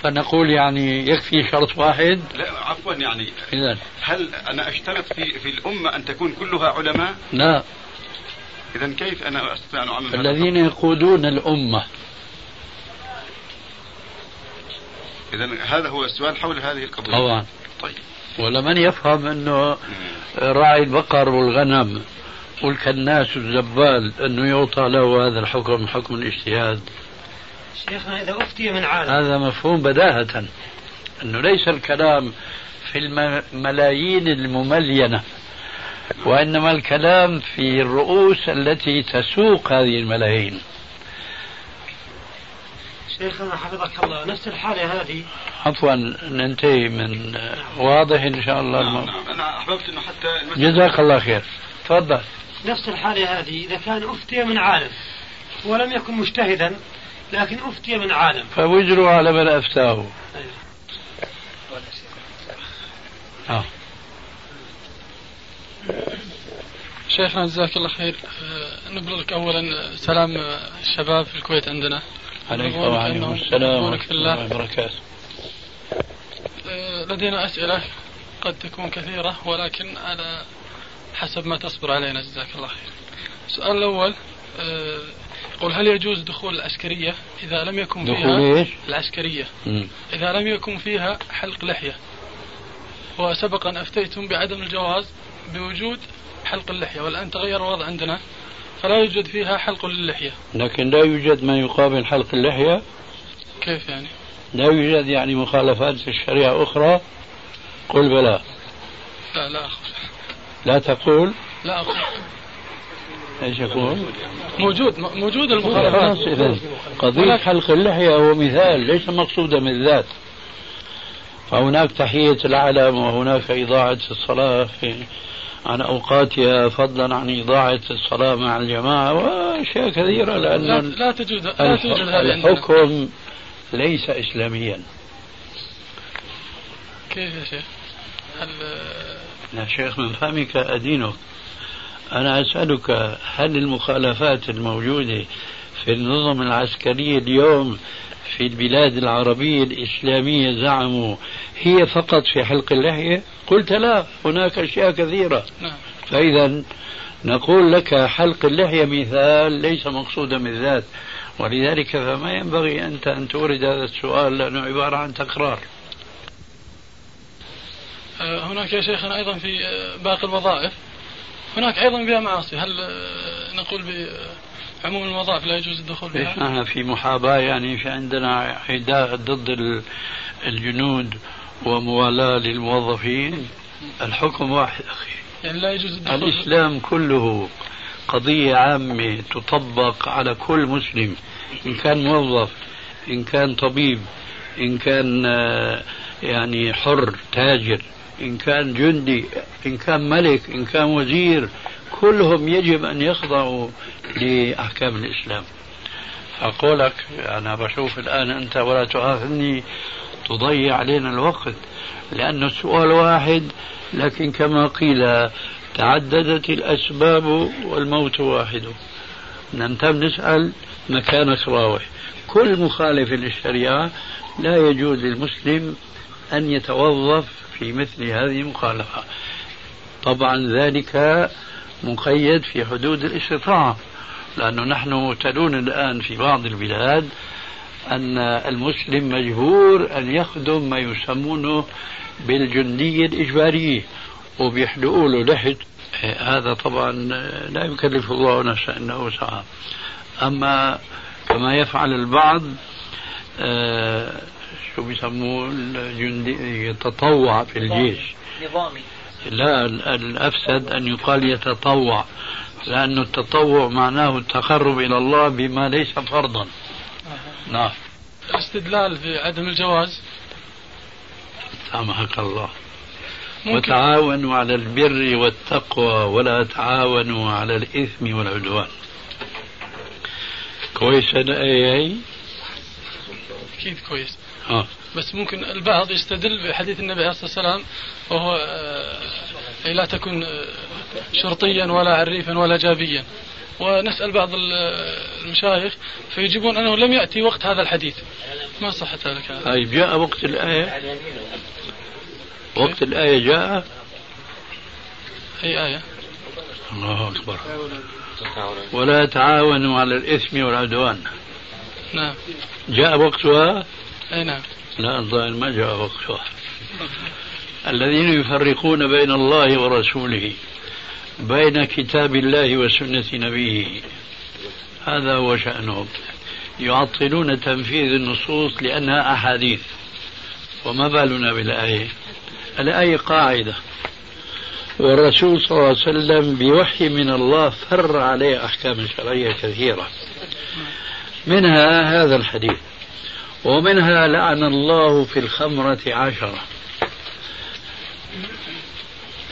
فنقول يعني يكفي شرط واحد؟ لا عفوا، يعني إذن هل أنا أشترط في الأمة أن تكون كلها علماء؟ لا. إذن كيف أنا أستطيع أن أعمم الذين يقودون الأمة؟ إذن هذا هو السؤال حول هذه القضية طبعا. طيب، ولمن يفهم أنه راعي البقر والغنم والكناس والزبال أنه يعطى له هذا الحكم حكم الاجتهاد؟ شيخنا إذا أفتي من عالم هذا مفهوم بداهة، أنه ليس الكلام في الملايين المملينة، وإنما الكلام في الرؤوس التي تسوق هذه الملايين. شيخنا حفظك الله نفس الحالة هذه. عفوا ننتهي من واضح إن شاء الله. نعم. أنا أحببت أنه حتى جزاك الله خير. تفضل. نفس الحالة هذه إذا كان أفتي من عالم ولم يكن مجتهدا لكن أفتي من عالم فوجروا على من أفتاه. أيوة. شيخنا جزاك الله خير. نبلغك أولا سلام الشباب في الكويت عندنا. عليكم وعليكم السلام ورحمة الله وبركاته. لدينا أسئلة قد تكون كثيرة ولكن على حسب ما تصبر علينا جزاك الله خير. السؤال الأول يقول هل يجوز دخول العسكرية إذا لم يكن فيها العسكرية إذا لم يكن فيها حلق لحية، وسبقا أفتيتم بعدم الجواز بوجود حلق اللحية، والآن تغير الوضع عندنا فلا يوجد فيها حلق للحية. لكن لا يوجد ما يقابل حلق اللحية. كيف يعني؟ لا يوجد يعني مخالفات في الشريعة أخرى؟ قل بلى. لا أخرى. لا تقول. لا أخرى. ايش يقول؟ موجود المخالفات. قضية حلق اللحية هو مثال ليس مقصودا من الذات، فهناك تحية العلم وهناك إضاعة الصلاة عن أوقاتها فضلا عن إضاعة الصلاة مع الجماعة وأشياء كثيرة، لأن لا توجد الحكم ليس إسلاميا. كيف يا شيخ؟ يا شيخ من فهمك أدينك. أنا أسألك هل المخالفات الموجودة في النظم العسكري اليوم في البلاد العربية الإسلامية زعموا هي فقط في حلق اللحية؟ قلت لا، هناك أشياء كثيرة. فإذا نقول لك حلق اللحية مثال ليس مقصودا من الذات، ولذلك فما ينبغي أنت أن تورد هذا السؤال لأنه عبارة عن تكرار. هناك يا شيخنا أيضا في باقي الوظائف هناك أيضا بها معاصي، هل نقول بعموم الوظائف لا يجوز الدخول بها؟ نحن في محاباة، يعني في عندنا عداء ضد الجنود وموالاة للموظفين. الحكم واحد أخي، يعني لا يجوز الدخول. الإسلام كله قضية عامة تطبق على كل مسلم، إن كان موظف إن كان طبيب إن كان يعني حر تاجر إن كان جندي إن كان ملك إن كان وزير، كلهم يجب أن يخضعوا لأحكام الإسلام. أقولك أنا بشوف الآن أنت ولا تؤاخذني تضيع علينا الوقت، لأن السؤال واحد لكن كما قيل تعددت الأسباب والموت واحد. أنت نسأل مكانك راوح. كل مخالف للشريعة لا يجوز للمسلم أن يتوظف في مثل هذه المخالفة، طبعا ذلك مقيد في حدود الاستطاعة، لأنه نحن مبتلون الآن في بعض البلاد أن المسلم مجبور أن يخدم ما يسمونه بالجندية الإجبارية وبيحلقوا له لحية، هذا طبعا لا يكلف الله نفسا إلا وسعها. أما كما يفعل البعض شو بيسموه الجندي يتطوع في الجيش نظامي، لا الأفسد أن يقال يتطوع، لأن التطوع معناه التقرب إلى الله بما ليس فرضا. نعم. الاستدلال في عدم الجواز سامحك الله. وتعاونوا على البر والتقوى ولا تعاونوا على الإثم والعدوان. كويس هذا أي كيف كويس. بس ممكن البعض يستدل بحديث النبي عليه الصلاة والسلام وهو لا تكن شرطيا ولا عريفا ولا جابيا، ونسأل بعض المشايخ فيجيبون أنه لم يأتي وقت هذا الحديث. ما صحة ذلك؟ طيب جاء وقت الآية. وقت الآية جاء. أي آية؟ الله أكبر. ولا تعاونوا على الإثم والعدوان. نعم. جاء وقتها. أي نعم. لا الظاهر ما جاء وقتها. الذين يفرقون بين الله ورسوله بين كتاب الله وسنة نبيه هذا هو شأنهم. يعطلون تنفيذ النصوص لأنها أحاديث، وما بالنا بالآية؟ الآية قاعدة، والرسول صلى الله عليه وسلم بوحي من الله فر عليه أحكام شرعية كثيرة، منها هذا الحديث، ومنها لعن الله في الخمرة 10،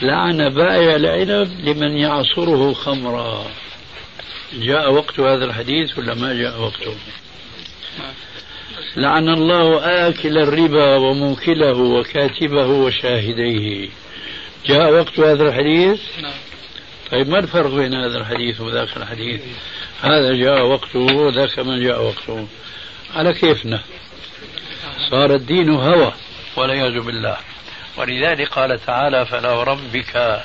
لعن بائع العنب لمن يعصره خمرا. جاء وقت هذا الحديث ولا ما جاء وقته؟ لعن الله آكل الربا وموكله وكاتبه وشاهديه. جاء وقت هذا الحديث؟ طيب ما الفرق بين هذا الحديث وذاك الحديث؟ هذا جاء وقته وذاك ما جاء وقته، على كيفنا. صار الدين هوى والعياذ بالله. ولذلك قال تعالى: فلا وربك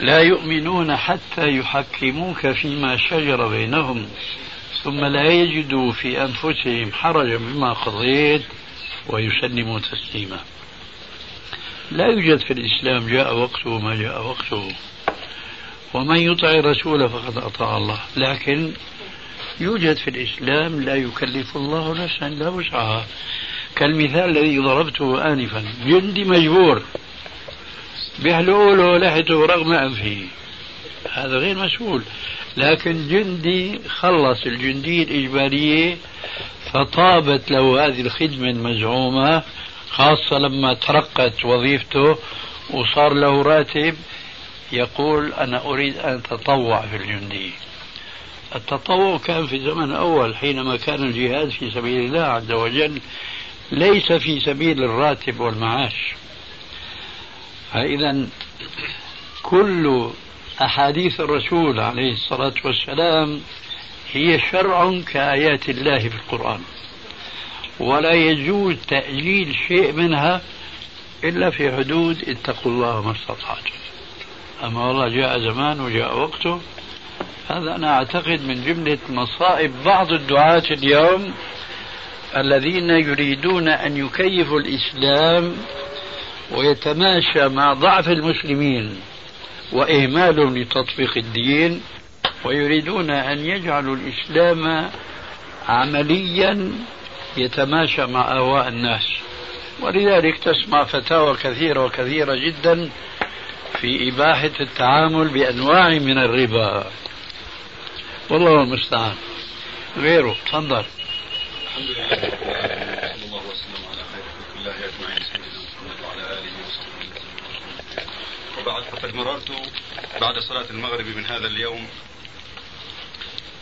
لا يؤمنون حتى يحكموك فيما شجر بينهم ثم لا يجدوا في أنفسهم حرجا مما قضيت ويسلموا تسليما. لا يوجد في الإسلام جاء وقته ما جاء وقته، ومن يطع الرسول فقد أطاع الله. لكن يوجد في الإسلام لا يكلف الله نفسا إلا وسعها، كالمثال الذي ضربته آنفا، جندي مجبور بيحلقوا له لحيته رغم أنفه، هذا غير مسؤول. لكن جندي خلص الجندية الإجبارية فطابت له هذه الخدمة المزعومة، خاصة لما ترقت وظيفته وصار له راتب، يقول أنا أريد أن أتطوع في الجندية. التطوع كان في زمن أول حينما كان الجهاد في سبيل الله عز وجل، ليس في سبيل الراتب والمعاش. فإذا كل أحاديث الرسول عليه الصلاة والسلام هي شرع كآيات الله في القرآن، ولا يجوز تأجيل شيء منها إلا في حدود اتقوا الله ما استطعتم. أما والله جاء زمان وجاء وقته، هذا أنا أعتقد من جملة مصائب بعض الدعاة اليوم الذين يريدون أن يكيفوا الإسلام ويتماشى مع ضعف المسلمين وإهمالهم لتطبيق الدين، ويريدون أن يجعلوا الإسلام عمليا يتماشى مع أهواء الناس. ولذلك تسمع فتاوى كثيرة وكثيرة جدا في إباحة التعامل بأنواع من الربا، والله المستعان. غيره تفضل. الحمد لله وصلى الله وسلم على خير خلق الله اجمعين سيدنا محمد وعلى اله وصحبه اجمعين. وبعد، فقد مررت بعد صلاة المغرب من هذا اليوم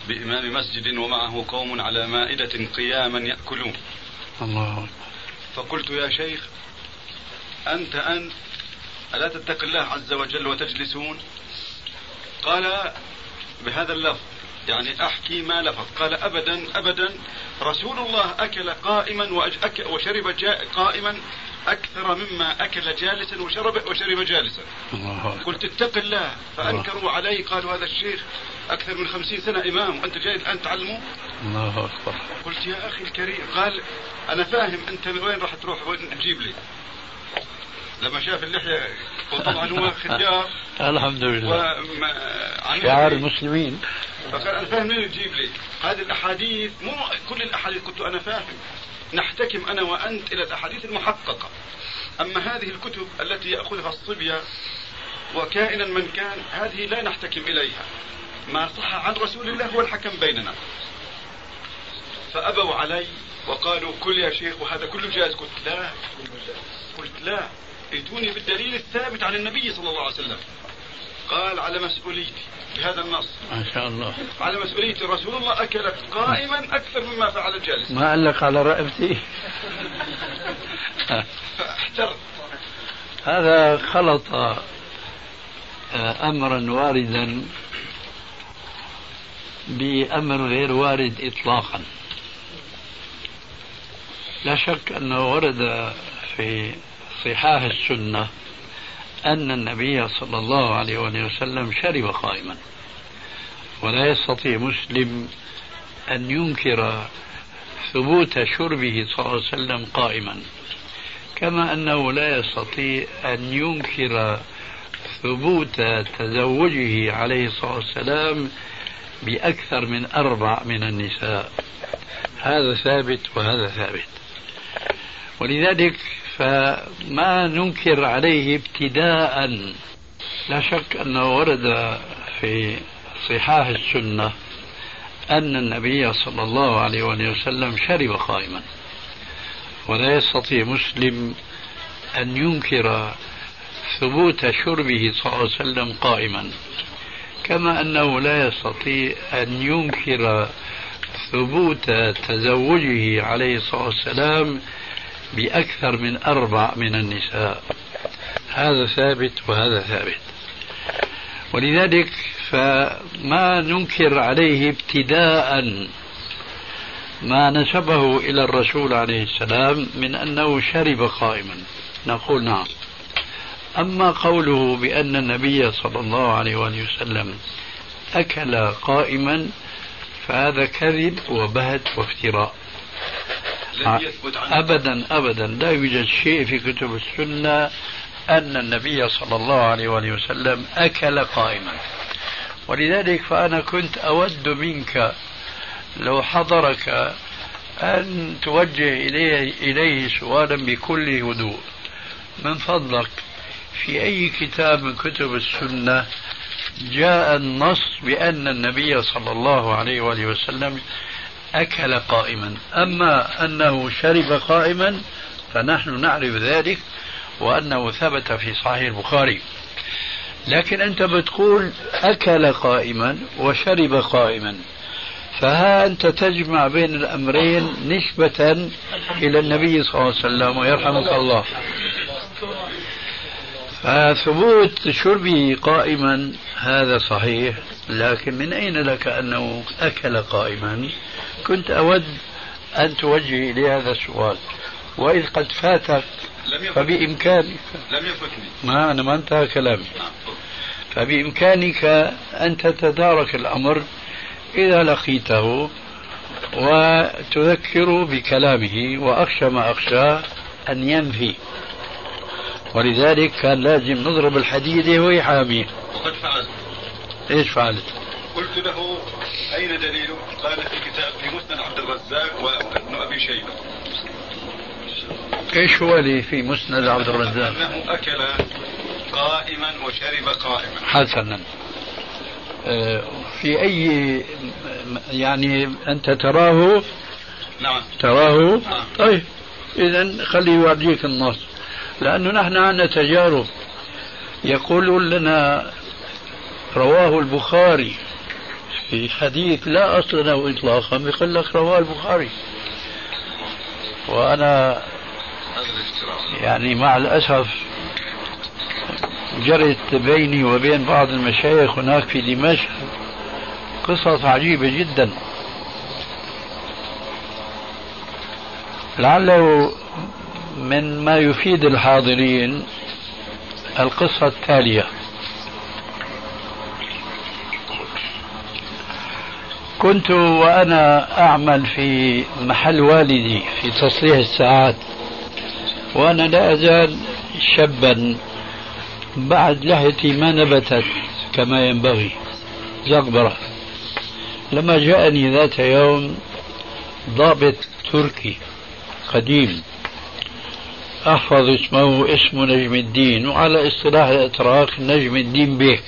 بإمام مسجد ومعه قوم على مائدة قياما يأكلون. الله. فقلت: يا شيخ، أنت ألا تتقي الله عز وجل وتجلسون؟ قال بهذا اللفظ، يعني أحكي ما لفظ، قال: أبدا أبدا، رسول الله أكل قائما وشرب قائما أكثر مما أكل جالسا وشرب جالسا. الله. قلت: اتق الله. فأنكروا الله علي، قالوا: هذا الشيخ أكثر من 50 سنة إمام وأنت جاي الآن تعلمه؟ الله أكبر. قلت: يا أخي الكريم، قال: أنا فاهم أنت من وين راح تروح، وين تجيب لي. لما شاف اللحية وطبعا هو خديار الحمد لله شعار المسلمين، فقال: أنا فاهم منين تجيب لي هذه الأحاديث، مو كل الأحاديث. قلت: أنا فاهم، نحتكم أنا وأنت إلى الأحاديث المحققة، أما هذه الكتب التي يأخذها الصبية وكائنا من كان، هذه لا نحتكم إليها. ما صح عن رسول الله هو الحكم بيننا. فأبوا علي وقالوا: كل يا شيخ، وهذا كله جائز. قلت لا، ائتوني بالدليل الثابت عن النبي صلى الله عليه وسلم. قال: على مسؤوليتي، بهذا النص ما شاء الله، على مسؤوليتي، رسول الله أكل قائما أكثر مما فعل الجالس. ما قال لك على رقبتي؟ فاحترت. هذا خلط أمرا واردا بأمر غير وارد إطلاقا. لا شك أنه ورد في صحاح السنة أن النبي صلى الله عليه وسلم شرب قائما، ولا يستطيع مسلم أن ينكر ثبوت شربه صلى الله عليه وسلم قائما، كما أنه لا يستطيع أن ينكر ثبوت تزوجه عليه الصلاة والسلام بأكثر من 4 من النساء. هذا ثابت وهذا ثابت، ولذلك فما ننكر عليه ابتداء. لا شك أنه ورد في صحاح السنة أن النبي صلى الله عليه وسلم شرب قائما، ولا يستطيع مسلم أن ينكر ثبوت شربه صلى الله عليه وسلم قائما، كما أنه لا يستطيع أن ينكر ثبوت تزوجه عليه الصلاة والسلام بأكثر من 4 من النساء. هذا ثابت وهذا ثابت، ولذلك فما ننكر عليه ابتداء ما نسبه إلى الرسول عليه السلام من أنه شرب قائما، نقول نعم. أما قوله بأن النبي صلى الله عليه وسلم أكل قائما فهذا كذب وبهت وافتراء أبدا أبدا. لا يوجد شيء في كتب السنة أن النبي صلى الله عليه وسلم أكل قائما، ولذلك فأنا كنت أود منك لو حضرك أن توجه إليه سؤالا بكل هدوء، من فضلك في أي كتاب من كتب السنة جاء النص بأن النبي صلى الله عليه وسلم أكل قائما؟ أما أنه شرب قائما فنحن نعرف ذلك وأنه ثبت في صحيح البخاري، لكن أنت بتقول أكل قائما وشرب قائما، فها أنت تجمع بين الأمرين نسبة إلى النبي صلى الله عليه وسلم ويرحمك الله. فثبوت شربه قائما هذا صحيح، لكن من أين لك أنه أكل قائما؟ كنت أود أن توجه إلي هذا السؤال، وإذ قد فاتك فبإمكانك لم يفتني ما أنا ما انتهى كلامي، فبإمكانك أن تتدارك الأمر إذا لقيته وتذكر بكلامه، وأخشى ما أخشى أن ينفي، ولذلك كان لازم نضرب الحديدة ويحاميه. وقد فعلت. ايش فعلت؟ قلت له أين دليله؟ قال في كتاب في مسند عبد الرزاق وابن أبي شيبة. ايش هو اللي في مسند عبد الرزاق؟ أنه أكل قائما وشرب قائما. حسنا. في أي يعني أنت تراه؟ نعم. تراه؟ نعم. طيب إذا خليه يورجيك النص، لأنه نحن عندنا تجارب. يقول لنا رواه البخاري في حديث لا أصل له إطلاقا، يقول لك رواه البخاري، وأنا يعني مع الأسف جرت بيني وبين بعض المشايخ هناك في دمشق قصص عجيبة جدا، لعله من ما يفيد الحاضرين القصة التالية. كنت وأنا أعمل في محل والدي في تصليح الساعات، وأنا لا أزال شابا، بعد لحيتي ما نبتت كما ينبغي زغبرة. لما جاءني ذات يوم ضابط تركي قديم أحفظ اسمه نجم الدين، وعلى اصطلاح الأتراك نجم الدين بيك،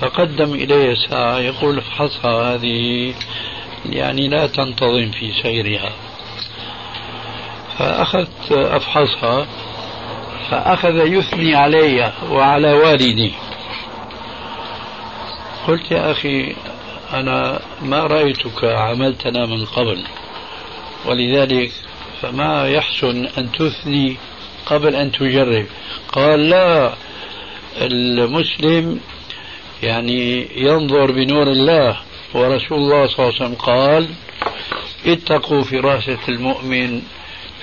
فقدم إلي ساعة يقول افحصها، هذه يعني لا تنتظم في سيرها. فأخذت أفحصها، فأخذ يثني علي وعلى والدي. قلت يا أخي أنا ما رأيتك عملتنا من قبل، ولذلك فما يحسن أن تثني قبل أن تجرب. قال لا، المسلم يعني ينظر بنور الله، ورسول الله صلى الله عليه وسلم قال اتقوا فراسة المؤمن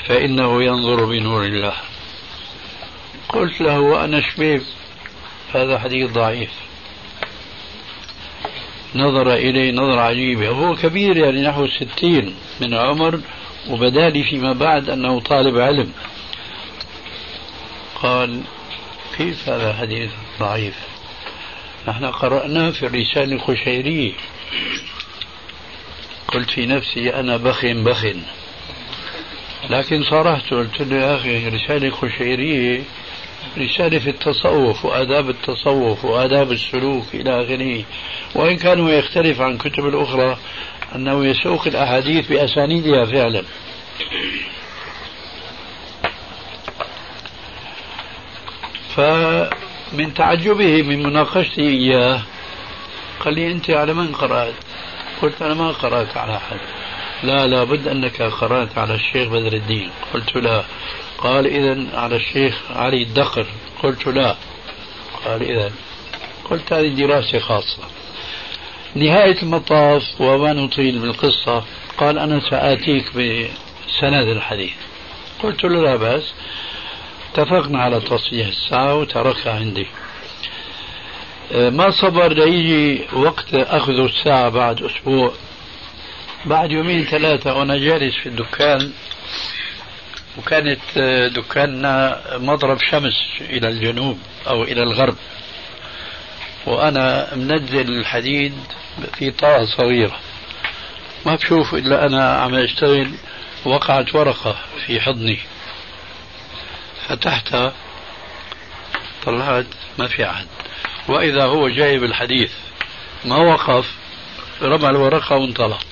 فإنه ينظر بنور الله. قلت له وأنا شبيب هذا حديث ضعيف. نظر إلي نظرة عجيبة، هو كبير يعني نحو 60 من عمر، وبدالي فيما بعد أنه طالب علم. قال كيف هذا حديث ضعيف؟ نحن قرأناه في الرسالة القشيرية قلت في نفسي أنا بخ، لكن صرحت قلت له يا أخي رسالة خشيرية، رسالة في التصوف وآداب التصوف وآداب السلوك إلى آخره، وإن كان يختلف عن كتب الأخرى أنه يسوق الأحاديث بأسانيدها فعلا. فمن تعجبه من مناقشتي إياه قال لي أنت على من قرأت؟ قلت أنا ما قرأت على أحد. لا لابد أنك قرأت على الشيخ بدر الدين. قلت لا. قال إذن على الشيخ علي الدقر. قلت لا. قال إذن. قلت هذه دراسة خاصة. نهاية المطاف وما نطيل بالقصة قال أنا سآتيك بسند الحديث. قلت له لا بأس. اتفقنا على تصحيح الساعة وتركها عندي. ما صبر ليجي وقت أخذ الساعة بعد أسبوع، بعد يومين ثلاثة وأنا جالس في الدكان، وكانت دكاننا مضرب شمس إلى الجنوب أو إلى الغرب، وأنا منزل الحديد في طاقة صغيرة ما بشوف إلا أنا عم أشتغل، وقعت ورقة في حضني، فتحتها طلعت ما في أحد، وإذا هو جايب الحديث ما وقف، رمى الورقة وانطلق.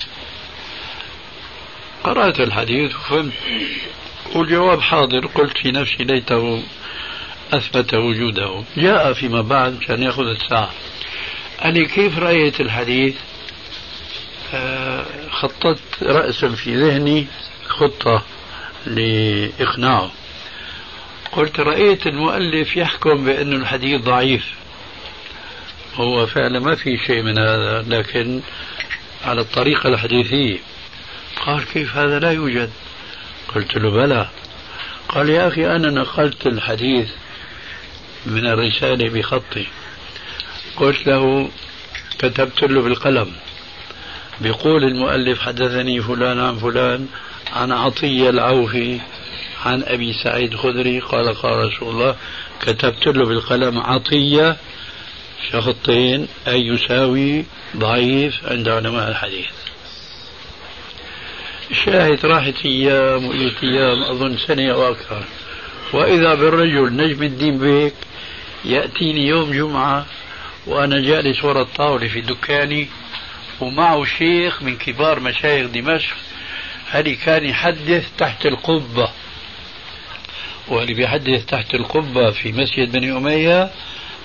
قرأت الحديث وفهمت والجواب حاضر. قلت في نفسي ليته أثبت وجوده. جاء فيما بعد كان يأخذ الساعة، قال لي كيف رأيت الحديث؟ خططت رأسا في ذهني خطة لإقناعه. قلت رأيت المؤلف يحكم بأن الحديث ضعيف، هو فعلا ما في شيء من هذا، لكن على الطريقة الحديثية. قال كيف هذا لا يوجد؟ قلت له بلى. قال يا أخي أنا نقلت الحديث من الرسالة بخطي. قلت له كتبت له بالقلم بقول المؤلف حدثني فلان عن فلان عن عطية العوفي عن أبي سعيد الخدري قال قال رسول الله. كتبت له بالقلم عطية شخطين أي يساوي ضعيف عند علماء الحديث. شاهد راحت أيام وإلت أيام، أظن سنة أو أكثر، وإذا بالرجل نجم الدين بيك يأتيني يوم جمعة وأنا جالس وراء الطاولة في دكاني، ومعه شيخ من كبار مشايخ دمشق. هل كان يحدث تحت القبة، واللي بيحدث تحت القبة في مسجد بني أمية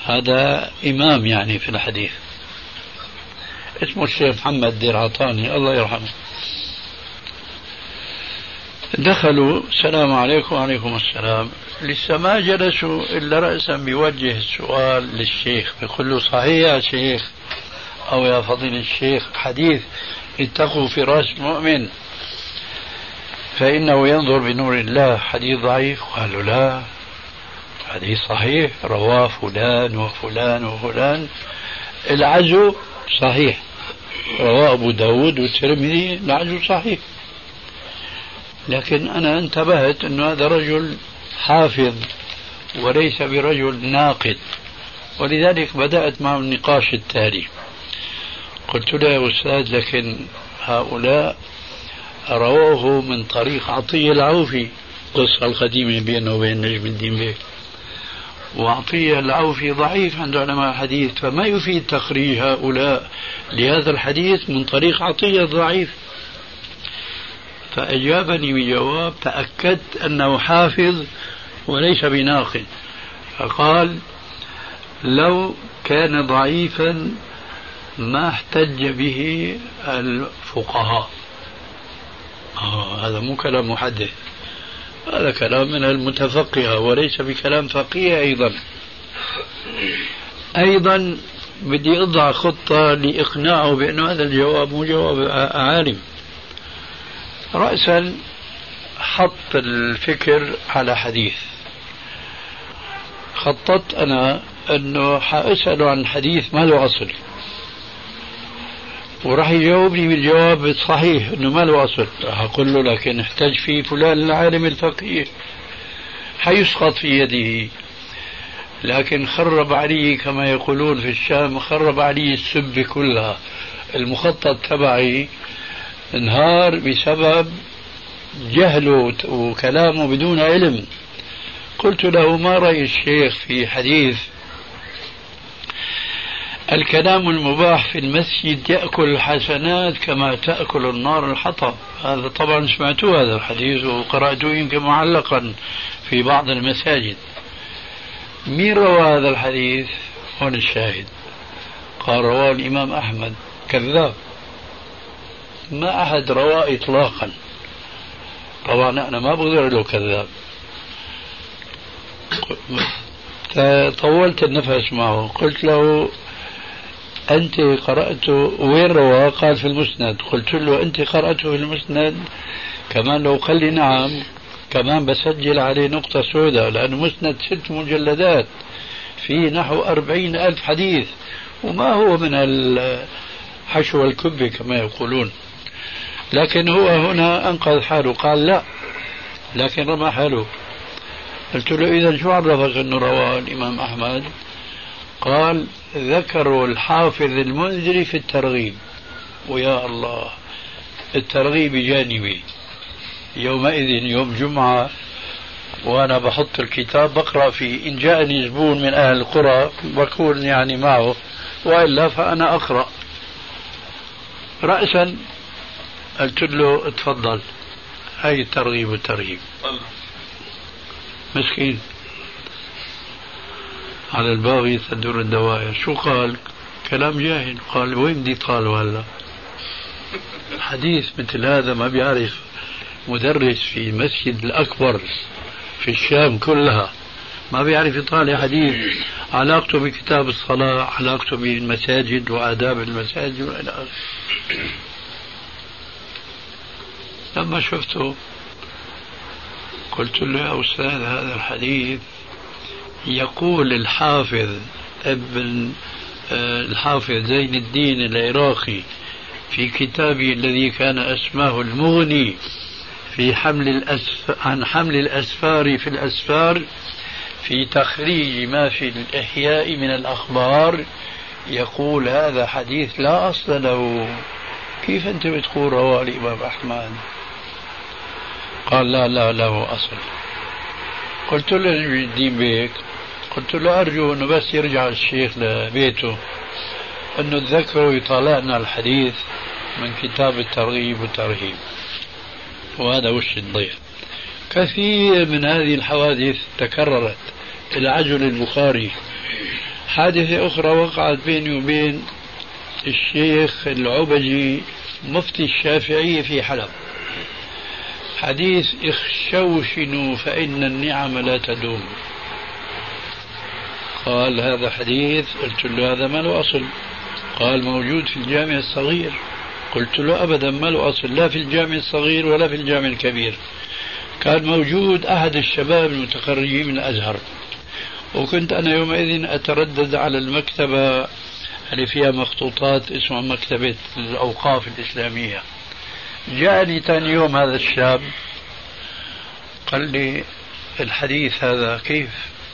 هذا إمام يعني في الحديث، اسمه الشيخ محمد دير عطاني الله يرحمه. دخلوا السلام عليكم. وعليكم السلام. لسه ما جلسوا إلا رأسا بيوجه السؤال للشيخ، بيقول له صحيح يا شيخ أو يا فضيل الشيخ حديث اتقوا فراش المؤمن فإنه ينظر بنور الله حديث ضعيف؟ قالوا لا حديث صحيح رواه فلان وفلان وفلان. العزو صحيح رواه أبو داود والترمذي، العزو صحيح. لكن أنا انتبهت أن هذا رجل حافظ وليس برجل ناقد، ولذلك بدأت معه النقاش التالي. قلت له يا أستاذ لكن هؤلاء رواه من طريق عطية العوفي، قصة القديمة بينه وبين نجم الدين بيك، وعطية العوفي ضعيف عند علماء الحديث، فما يفيد تخريج هؤلاء لهذا الحديث من طريق عطية الضعيف. فأجابني بجواب تأكدت أنه حافظ وليس بناقد، فقال لو كان ضعيفا ما احتج به الفقهاء. هذا مو كلام محدث، هذا كلام من المتفقهة وليس بكلام فقيه. أيضا بدي أضع خطة لإقناعه بأن هذا الجواب مو جواب عالم. رأسا حط الفكر على حديث خططت أنا أنه حأسأله عن حديث ما له أصل، وراح يجاوبني بالجواب الصحيح انه ما له اصل، هقول له لكن احتج فيه فلان العالم الفقيه، حيسقط في يده. لكن خرب علي كما يقولون في الشام، خرب علي السب كلها. المخطط تبعي انهار بسبب جهله وكلامه بدون علم. قلت له: ما رأي الشيخ في حديث الكلام المباح في المسجد يأكل الحسنات كما تأكل النار الحطب؟ هذا طبعا سمعتوا هذا الحديث وقرأتوه يمكن معلقا في بعض المساجد. مين روى هذا الحديث؟ هون الشاهد. قال: رواه الإمام أحمد. كذاب، ما أحد رواه إطلاقا. طبعا أنا ما بقدر له كذاب. طولت النفس معه، قلت له: أنت قرأته وين رواه؟ قال: في المسند. قلت له: أنت قرأته في المسند؟ كمان لو قال لي نعم كمان بسجل عليه نقطة سوداء، لأنه مسند 6 مجلدات فيه نحو 40,000 حديث، وما هو من الحشو الكبة كما يقولون. لكن هو هنا أنقذ حاله، قال لا، لكن رمى حاله. قلت له: إذا شو عرفك أنه رواه الإمام أحمد؟ قال: ذكروا الحافظ المنذري في الترغيب. ويا الله، الترغيب جانبي يومئذ يوم جمعة وأنا بحط الكتاب بقرأ فيه، إن جاءني زبون من أهل القرى بكون يعني معه، وإلا فأنا أقرأ رأسا. قلت له: اتفضل، هاي الترغيب والترهيب. مسكين، على الباغي تدور الدوائر. شو قال؟ كلام جاهل. قال: وين دي قالوا هلا حديث مثل هذا ما بيعرف مدرس في مسجد الأكبر في الشام كلها، ما بيعرف يطالع حديث علاقته بكتاب الصلاة، علاقته بالمساجد وآداب المساجد وإلى آخره. لما شفته قلت له: يا أستاذ، هذا الحديث يقول الحافظ زين الدين العراقي في كتابه الذي كان اسمه المغني في حمل الأسفار في الأسفار، في تخريج ما في الإحياء من الأخبار، يقول هذا حديث لا أصل له، كيف أنت بتقول رواه الإمام أحمد؟ قال: لا لا له أصل. قلت له: نجم الدين بيك؟ قلت له: أرجو أنه بس يرجع الشيخ لبيته، أنه يتذكر ويطالعنا الحديث من كتاب الترغيب والترهيب. وهذا وش الضيق. كثير من هذه الحوادث تكررت. العجل البخاري. حادثة أخرى وقعت بيني وبين الشيخ العبجي مفتي الشافعية في حلب، حديث: اخشوشنوا فإن النعم لا تدوم. قال: هذا حديث. قلت له: هذا ما له أصل. قال: موجود في الجامع الصغير. قلت له: أبدا ما له أصل، لا في الجامع الصغير ولا في الجامع الكبير. كان موجود أحد الشباب المتخرجين من الأزهر، وكنت أنا يومئذ أتردد على المكتبة اللي فيها مخطوطات اسمها مكتبة الأوقاف الإسلامية. جاءني ثاني يوم هذا الشاب قال لي: الحديث هذا كيف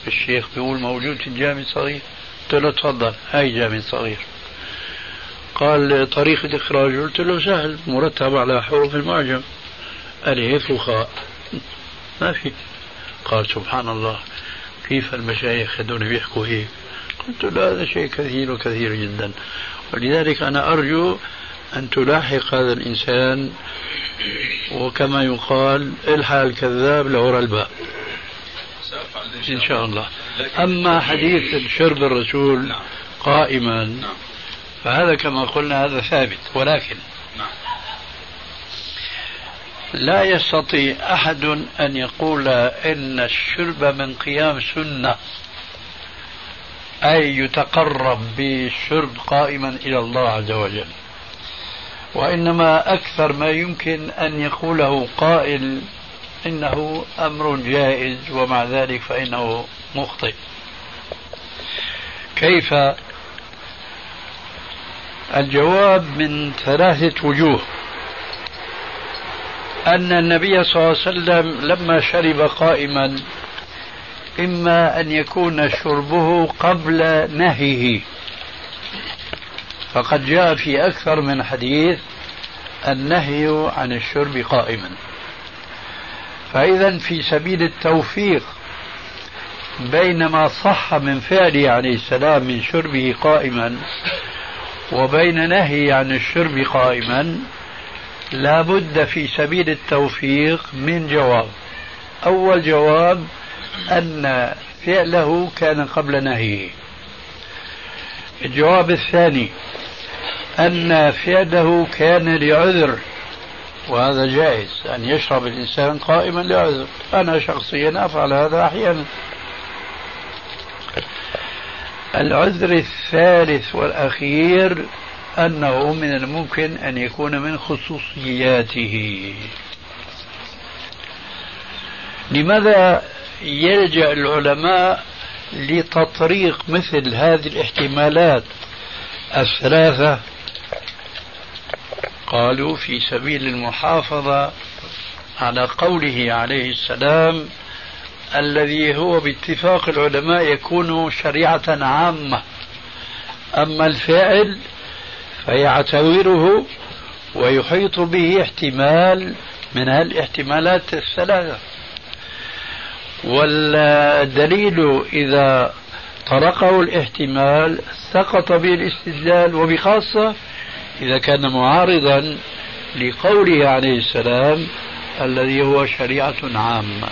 الشيخ بيقول موجود في الجامع الصغير؟ قلت له: تفضل، هاي جامع صغير. قال: طريقة إخراجه؟ قلت له: سهل، مرتب على حروف المعجم، ألف وخاء، ما في. قال: سبحان الله، كيف المشايخ هذول بيحكوا هيك؟ قلت له: هذا شيء كثير وكثير جدا، ولذلك أنا أرجو أن تلاحق هذا الإنسان، وكما يقال: الحق الكذاب لورا الباب إن شاء الله. أما حديث شرب الرسول قائما فهذا كما قلنا هذا ثابت، ولكن لا يستطيع أحد أن يقول إن الشرب من قيام سنة، أي يتقرب بالشرب قائما إلى الله عز وجل، وإنما أكثر ما يمكن أن يقوله قائل إنه أمر جائز، ومع ذلك فإنه مخطئ. كيف؟ الجواب من 3 وجوه. أن النبي صلى الله عليه وسلم لما شرب قائما إما أن يكون شربه قبل نهيه، فقد جاء في أكثر من حديث النهي عن الشرب قائما. فإذا في سبيل التوفيق بين ما صح من فعله عليه السلام من شربه قائما وبين نهي عن الشرب قائما، لا بد في سبيل التوفيق من جواب. أول جواب أن فعله كان قبل نهيه. الجواب الثاني أن فعله كان لعذر، وهذا جائز أن يشرب الإنسان قائما لعذر، أنا شخصيا أفعل هذا أحيانا. العذر الثالث والأخير أنه من الممكن أن يكون من خصوصياته. لماذا يلجأ العلماء لتطريق مثل هذه الاحتمالات الثلاثة؟ قالوا في سبيل المحافظة على قوله عليه السلام الذي هو باتفاق العلماء يكون شريعة عامة، أما الفاعل فيعتبره ويحيط به احتمال من هالاحتمالات الثلاثة. والدليل إذا طرقه الاحتمال سقط به الاستدلال، وبخاصة إذا كان معارضا لقوله عليه السلام الذي هو شريعة عامة.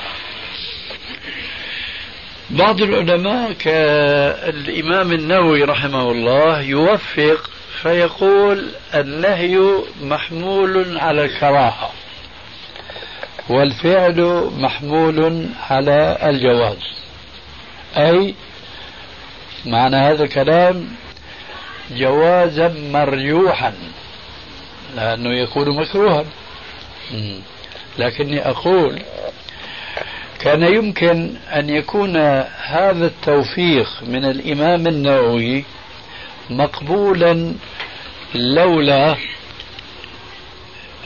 بعض العلماء كالإمام النووي رحمه الله يوفق فيقول النهي محمول على الكراهة والفعل محمول على الجواز. أي معنى هذا الكلام جوازا مرجوحا لأنه يكون مكروها، لكني أقول كان يمكن أن يكون هذا التوفيق من الإمام النووي مقبولا لولا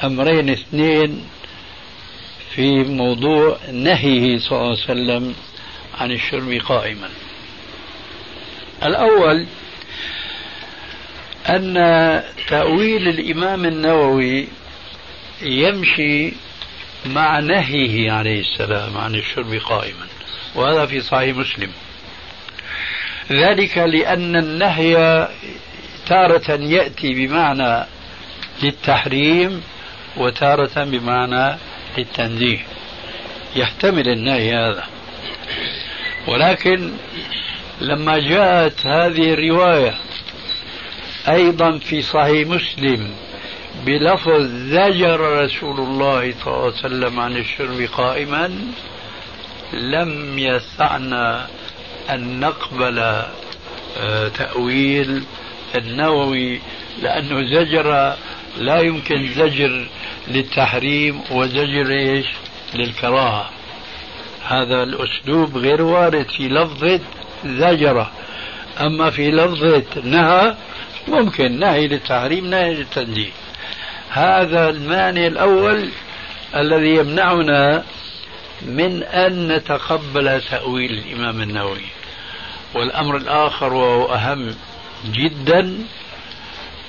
أمرين اثنين في موضوع نهيه صلى الله عليه وسلم عن الشرب قائما. الأول أن تأويل الإمام النووي يمشي مع نهيه عليه السلام عن الشرب قائما، وهذا في صحيح مسلم، ذلك لأن النهي تارة يأتي بمعنى للتحريم وتارة بمعنى للتنزيه، يحتمل النهي هذا. ولكن لما جاءت هذه الرواية أيضا في صحيح مسلم بلفظ زجر رسول الله صلى الله عليه وسلم عن الشرب قائما، لم يسعنا أن نقبل تأويل النووي، لأنه زجر لا يمكن زجر للتحريم وزجر إيش للكراهة، هذا الأسلوب غير وارد في لفظة زجرة. أما في لفظة نهى ممكن نهي للتحريم نهي للتنزيه. هذا المانع الأول الذي يمنعنا من أن نتقبل تأويل الإمام النووي. والأمر الآخر وهو أهم جدا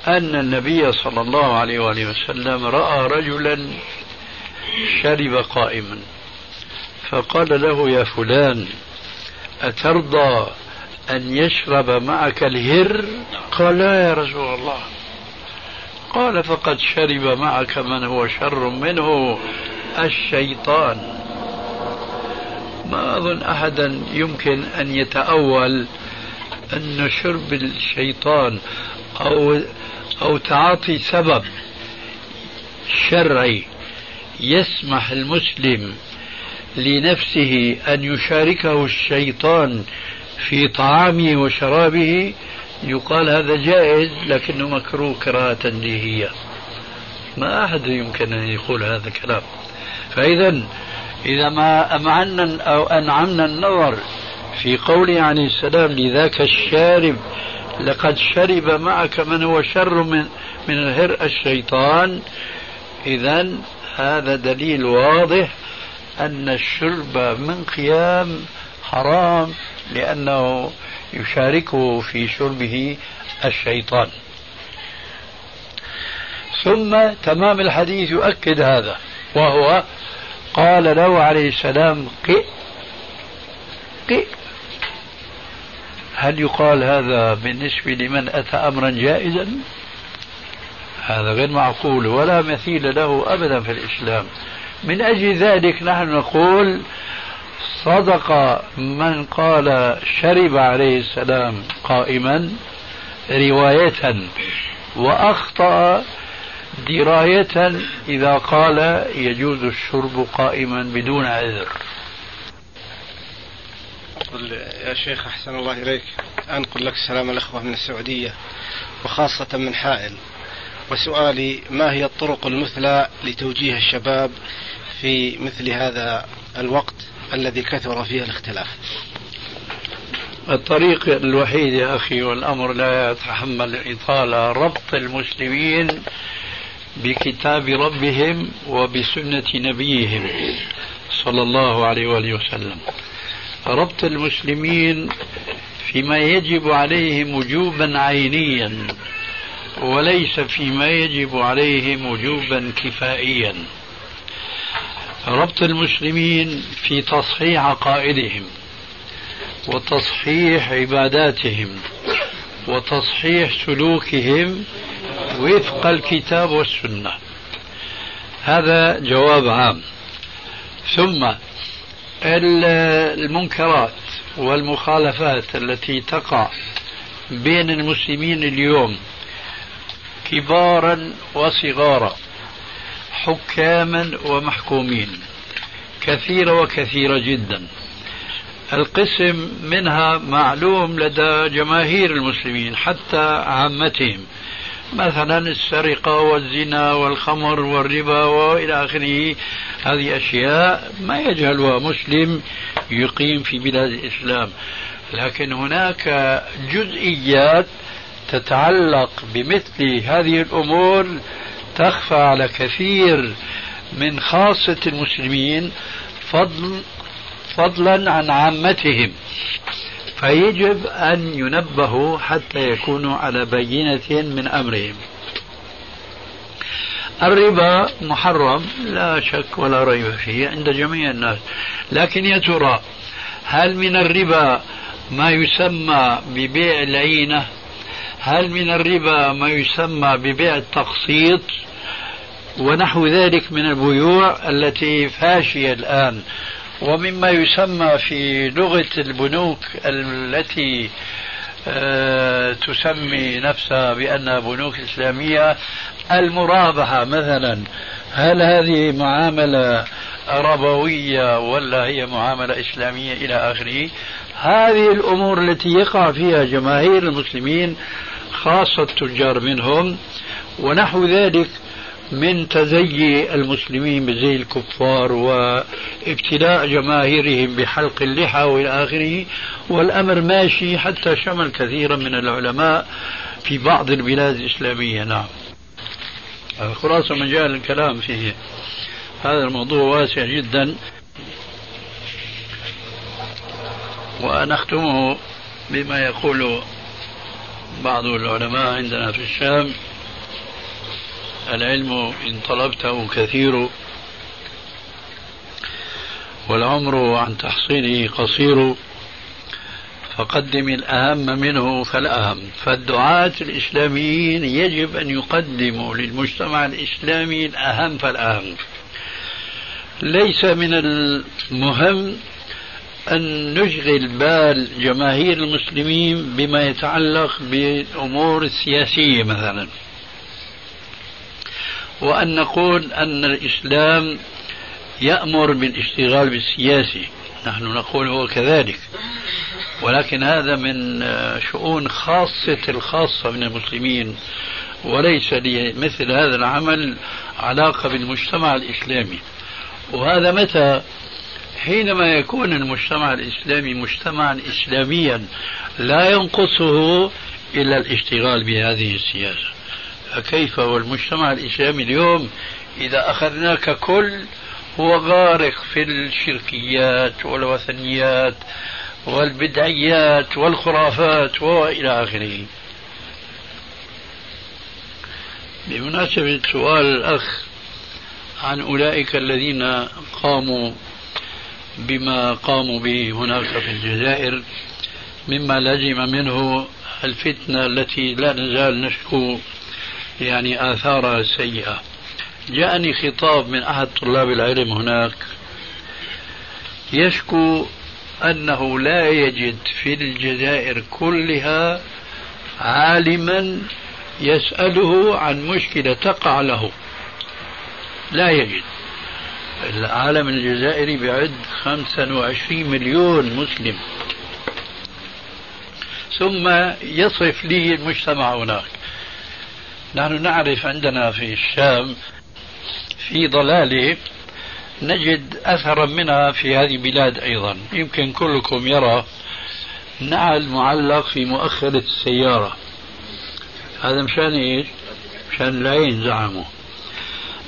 أن النبي صلى الله عليه وسلم رأى رجلا شرب قائما فقال له يا فلان أترضى أن يشرب معك الهر؟ قال لا يا رسول الله. قال فقد شرب معك من هو شر منه الشيطان. ما أظن أحدا يمكن أن يتأول أن شرب الشيطان أو تعاطي سبب شرعي يسمح المسلم لنفسه أن يشاركه الشيطان في طعامه وشرابه يقال هذا جائز لكنه مكروه كراهة تنزيهية. ما أحد يمكن أن يقول هذا الكلام. فإذا إذا ما أمعنا أو أنعمنا النظر في قوله عليه السلام لذاك الشارب لقد شرب معك من هو شر من الهر الشيطان، إذا هذا دليل واضح أن الشرب من قيام حرام لأنه يشاركه في شربه الشيطان. ثم تمام الحديث يؤكد هذا، وهو قال له عليه السلام قئ قئ. هل يقال هذا بالنسبة لمن أتى أمرا جائزا؟ هذا غير معقول ولا مثيل له أبدا في الإسلام. من أجل ذلك نحن نقول صدق من قال شرب عليه السلام قائما رواية، وأخطأ دراية إذا قال يجوز الشرب قائما بدون عذر. يا شيخ أحسن الله إليك، أنقل لك سلام الأخوة من السعودية وخاصة من حائل، وسؤالي ما هي الطرق المثلى لتوجيه الشباب في مثل هذا الوقت الذي كثر فيه الاختلاف؟ الطريق الوحيد يا أخي والأمر لا يتحمل الإطالة ربط المسلمين بكتاب ربهم وبسنة نبيهم صلى الله عليه وآله وسلم، ربط المسلمين فيما يجب عليهم وجوبا عينيا وليس فيما يجب عليهم وجوبا كفائيا، ربط المسلمين في تصحيح عقائدهم وتصحيح عباداتهم وتصحيح سلوكهم وفق الكتاب والسنة. هذا جواب عام. ثم المنكرات والمخالفات التي تقع بين المسلمين اليوم كبارا وصغارا حكاما ومحكومين كثيرة وكثيرة جدا، القسم منها معلوم لدى جماهير المسلمين حتى عامتهم، مثلا السرقة والزنا والخمر والربا وإلى آخره، هذه أشياء ما يجهلها مسلم يقيم في بلاد الإسلام، لكن هناك جزئيات تتعلق بمثل هذه الأمور تخفى على كثير من خاصة المسلمين فضلا عن عامتهم، فيجب أن ينبهوا حتى يكونوا على بينة من أمرهم. الربا محرم لا شك ولا ريب فيه عند جميع الناس، لكن يا ترى هل من الربا ما يسمى ببيع العينة؟ هل من الربا ما يسمى ببيع التقسيط ونحو ذلك من البيوع التي فاشية الآن، ومما يسمى في لغة البنوك التي تسمي نفسها بأنها بنوك إسلامية المرابحة مثلا، هل هذه معاملة ربوية ولا هي معاملة إسلامية إلى آخره؟ هذه الأمور التي يقع فيها جماهير المسلمين خاصة التجار منهم ونحو ذلك من تزيي المسلمين بزي الكفار وابتلاء جماهيرهم بحلق اللحى وإلى آخره، والأمر ماشي حتى شمل كثيرا من العلماء في بعض البلاد الإسلامية. نعم، خلاصة مجال الكلام فيه، هذا الموضوع واسع جدا، ونختمه بما يقول بعض العلماء عندنا في الشام: العلم إن طلبته كثير والعمر عن تحصيله قصير، فقدم الأهم منه فالأهم. فالدعاة الإسلاميين يجب أن يقدموا للمجتمع الإسلامي الأهم فالأهم. ليس من المهم أن نشغل بال جماهير المسلمين بما يتعلق بالأمور السياسية مثلا، وأن نقول أن الإسلام يأمر بالاشتغال بالسياسي، نحن نقول هو كذلك، ولكن هذا من شؤون خاصة الخاصة من المسلمين، وليس لمثل هذا العمل علاقة بالمجتمع الإسلامي. وهذا متى؟ حينما يكون المجتمع الإسلامي مجتمعا إسلاميا لا ينقصه إلا الاشتغال بهذه السياسة. فكيف والمجتمع الإسلامي اليوم إذا أخذناك كل هو غارق في الشركيات والوثنيات والبدعيات والخرافات وإلى آخره. بمناسبة سؤال الأخ عن أولئك الذين قاموا بما قاموا به هناك في الجزائر مما لزم منه الفتنة التي لا نزال نشكو يعني آثارها السيئة، جاءني خطاب من أحد طلاب العلم هناك يشكو أنه لا يجد في الجزائر كلها عالما يسأله عن مشكلة تقع له، لا يجد. العالم الجزائري بعد 25 مليون مسلم، ثم يصف لي المجتمع هناك. نحن نعرف عندنا في الشام في ضلالة نجد أثرا منها في هذه البلاد أيضا، يمكن كلكم يرى نعل معلق في مؤخرة السيارة، هذا مشان إيش؟ مشان العين زعموا.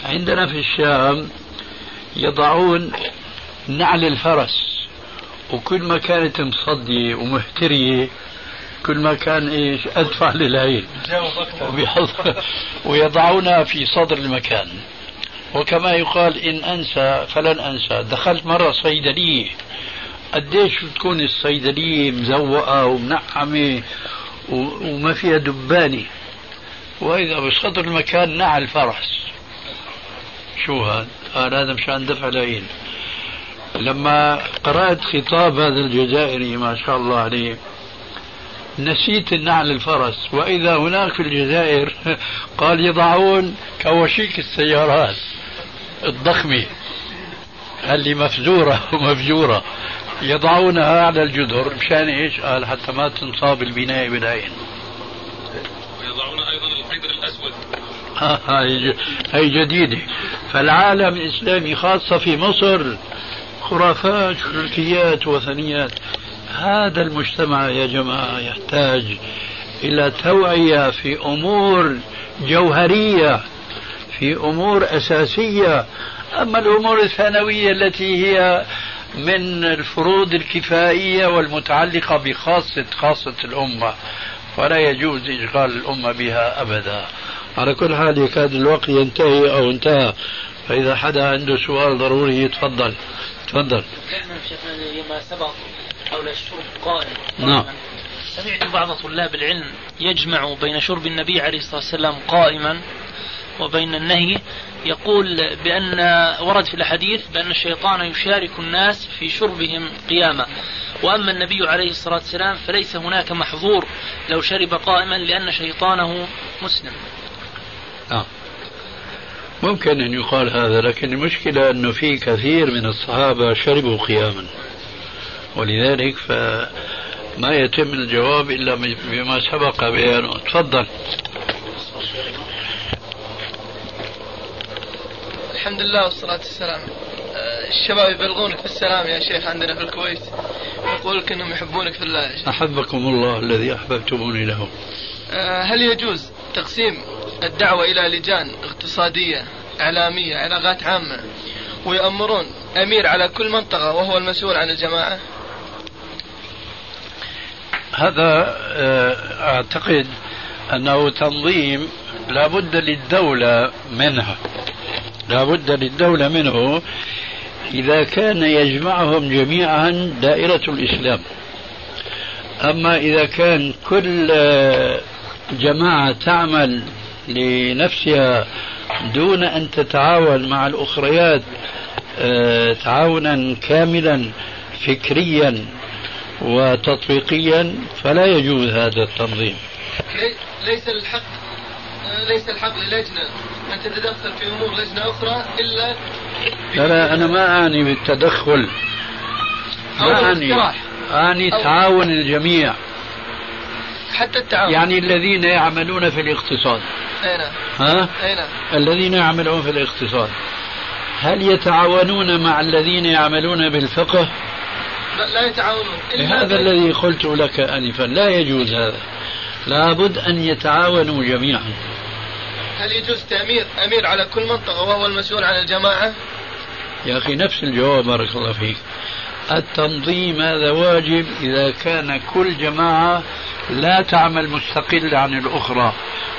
عندنا في الشام يضعون نعل الفرس، وكل ما كانت مصدية ومهترية كل ما كان إيش؟ أدفع للعين، ويضعونها في صدر المكان. وكما يقال إن أنسى فلن أنسى. دخلت مرة صيدلية، قديش تكون الصيدلية مزوقة ومنعمة وما فيها دبانة، وإذا بصدر المكان نعل الفرس. شو هذا؟ هذا مشان دفع العين. لما قرأت خطاب هذا الجزائري ما شاء الله عليه نسيت النعل الفرس، وإذا هناك في الجزائر قال يضعون كواشيك السيارات الضخمة اللي مفزورة ومفجورة، يضعونها على الجدر مشان إيش؟ قال حتى ما تنصاب البناية بالعين. ويضعون أيضا الحبر الأسود. هي جديدة. فالعالم الإسلامي خاصة في مصر خرافات شركيات وثنيات. هذا المجتمع يا جماعة يحتاج إلى توعية في أمور جوهرية، في أمور أساسية. أما الأمور الثانوية التي هي من الفروض الكفائية والمتعلقة بخاصة الأمة فلا يجوز إشغال الأمة بها أبدا. على كل حال يكاد الوقت ينتهي أو انتهى، فإذا حدا عنده سؤال ضروري يتفضل. تفضل. لما سبق حول الشرب قائل، نعم، سمعت بعض طلاب العلم يجمع بين شرب النبي عليه الصلاة والسلام قائما وبين النهي، يقول بأن ورد في الحديث بأن الشيطان يشارك الناس في شربهم قياما، وأما النبي عليه الصلاة والسلام فليس هناك محظور لو شرب قائما لأن شيطانه مسلم. ممكن أن يقال هذا، لكن المشكلة أنه في كثير من الصحابة شربوا قياما، ولذلك فما يتم الجواب إلا بما سبق بيانه. تفضل. الحمد لله والصلاة والسلام. الشباب يبلغونك في السلام يا شيخ عندنا في الكويت، يقولك أنهم يحبونك في الله. أحبكم الله الذي أحببتموني له. هل يجوز تقسيم الدعوة إلى لجان اقتصادية إعلامية علاقات عامة ويأمرون أمير على كل منطقة وهو المسؤول عن الجماعة؟ هذا أعتقد أنه تنظيم لابد للدولة منه، إذا كان يجمعهم جميعا دائرة الإسلام. أما إذا كان كل جماعة تعمل لنفسها دون أن تتعاون مع الأخريات تعاونا كاملا فكريا وتطبيقيا فلا يجوز هذا التنظيم. ليس الحق للجنة أن تتدخل في أمور لجنة أخرى إلا لا. أنا ما أعني بالتدخل، ما أعني تعاون الجميع، حتى التعاون يعني الذين يعملون في الاقتصاد. الذين يعملون في الاقتصاد هل يتعاونون مع الذين يعملون بالفقه؟ لا يتعاونون. هذا الذي قلت لك آنفا، لا يجوز هذا، لابد أن يتعاونوا جميعا. هل يجوز تأمير أمير على كل منطقة وهو المسؤول عن الجماعة؟ يا أخي نفس الجواب بارك الله فيك. التنظيم هذا واجب إذا كان كل جماعة لا تعمل مستقلة عن الأخرى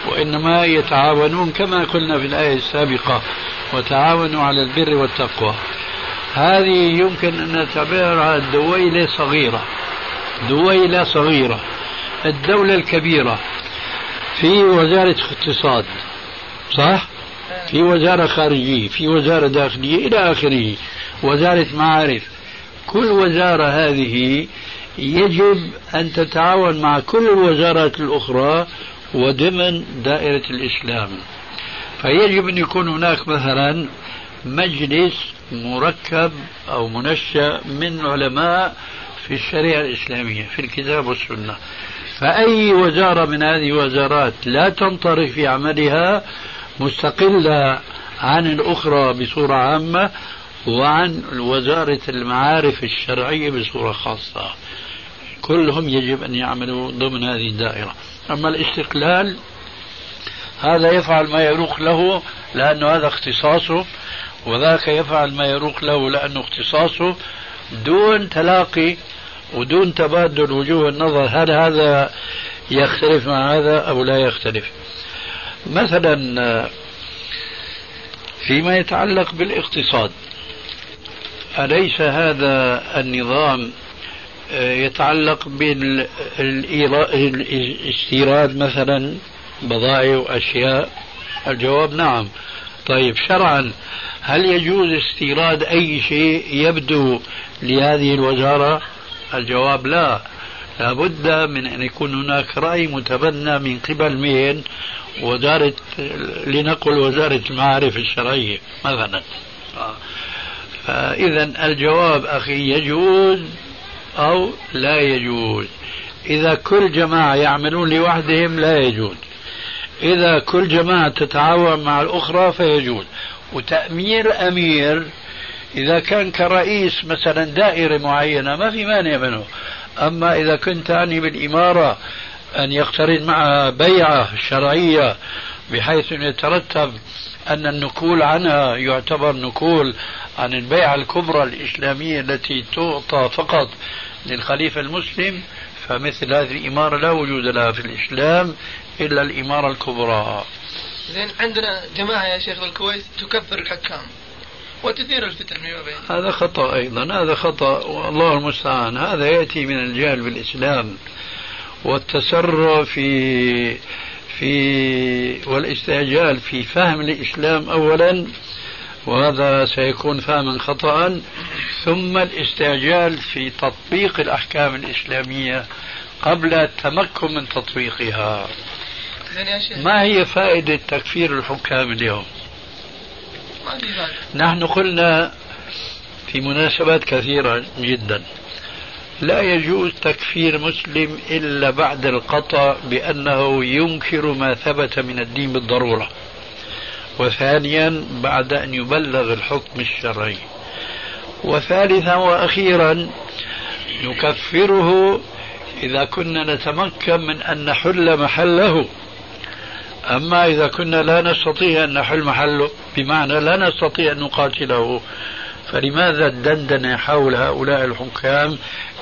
وإنما يتعاونون كما قلنا في الآية السابقة وتعاونوا على البر والتقوى. هذه يمكن أن نعتبرها دويلة صغيرة، دويلة صغيرة. الدولة الكبيرة في وزارة اقتصاد صح؟ في وزارة خارجية، في وزارة داخلية إلى آخره، وزارة معارف. كل وزارة هذه يجب أن تتعاون مع كل الوزارات الأخرى وضمن دائرة الإسلام. فيجب أن يكون هناك مثلا مجلس مركب أو منشأ من علماء في الشريعة الإسلامية في الكتاب والسنة، فأي وزارة من هذه الوزارات لا تنطرف في عملها مستقلة عن الأخرى بصورة عامة وعن وزارة المعارف الشرعية بصورة خاصة، كلهم يجب أن يعملوا ضمن هذه الدائرة. أما الاستقلال هذا يفعل ما يروق له لأنه هذا اختصاصه، وذاك يفعل ما يروق له لأنه اختصاصه، دون تلاقي ودون تبادل وجوه النظر هل هذا يختلف مع هذا أو لا يختلف. مثلا فيما يتعلق بالاقتصاد، أليس هذا النظام يتعلق بالاستيراد مثلا بضائع وأشياء؟ الجواب نعم. طيب شرعا هل يجوز استيراد أي شيء يبدو لهذه الوزارة؟ الجواب لا، لابد من أن يكون هناك رأي متبنى من قبل مين؟ وزارة، لنقل وزارة المعارف الشرعية مثلا. فإذا الجواب أخي يجوز أو لا يجوز. إذا كل جماعة يعملون لوحدهم لا يجوز، إذا كل جماعة تتعاون مع الأخرى فيجوز. وتأمير أمير إذا كان كرئيس مثلا دائرة معينة ما في مانع منه، أما إذا كنت تعني بالإمارة أن يقترن معها بيعة شرعية بحيث أن يترتب أن النكول عنها يعتبر نكول عن البيعة الكبرى الإسلامية التي تعطى فقط للخليفة المسلم، فمثل هذه الإمارة لا وجود لها في الإسلام إلا الإمارة الكبرى. زين، عندنا جماعة يا شيخ بالكويت تكفر الحكام وتثير الفتن فيما بينهم. هذا خطأ أيضا، هذا خطأ والله المستعان. هذا يأتي من الجهل بالإسلام والتسرع في والاستعجال في فهم الإسلام أولا، وهذا سيكون فهما خطأ، ثم الاستعجال في تطبيق الأحكام الإسلامية قبل التمكن من تطبيقها. ما هي فائدة تكفير الحكام اليوم؟ نحن قلنا في مناسبات كثيرة جدا لا يجوز تكفير مسلم إلا بعد القطع بأنه ينكر ما ثبت من الدين بالضرورة، وثانيا بعد أن يبلغ الحكم الشرعي، وثالثا وأخيرا نكفره إذا كنا نتمكن من أن نحل محله. أما إذا كنا لا نستطيع أن نحل محله بمعنى لا نستطيع أن نقاتله، فلماذا الدندنة حول هؤلاء الحكام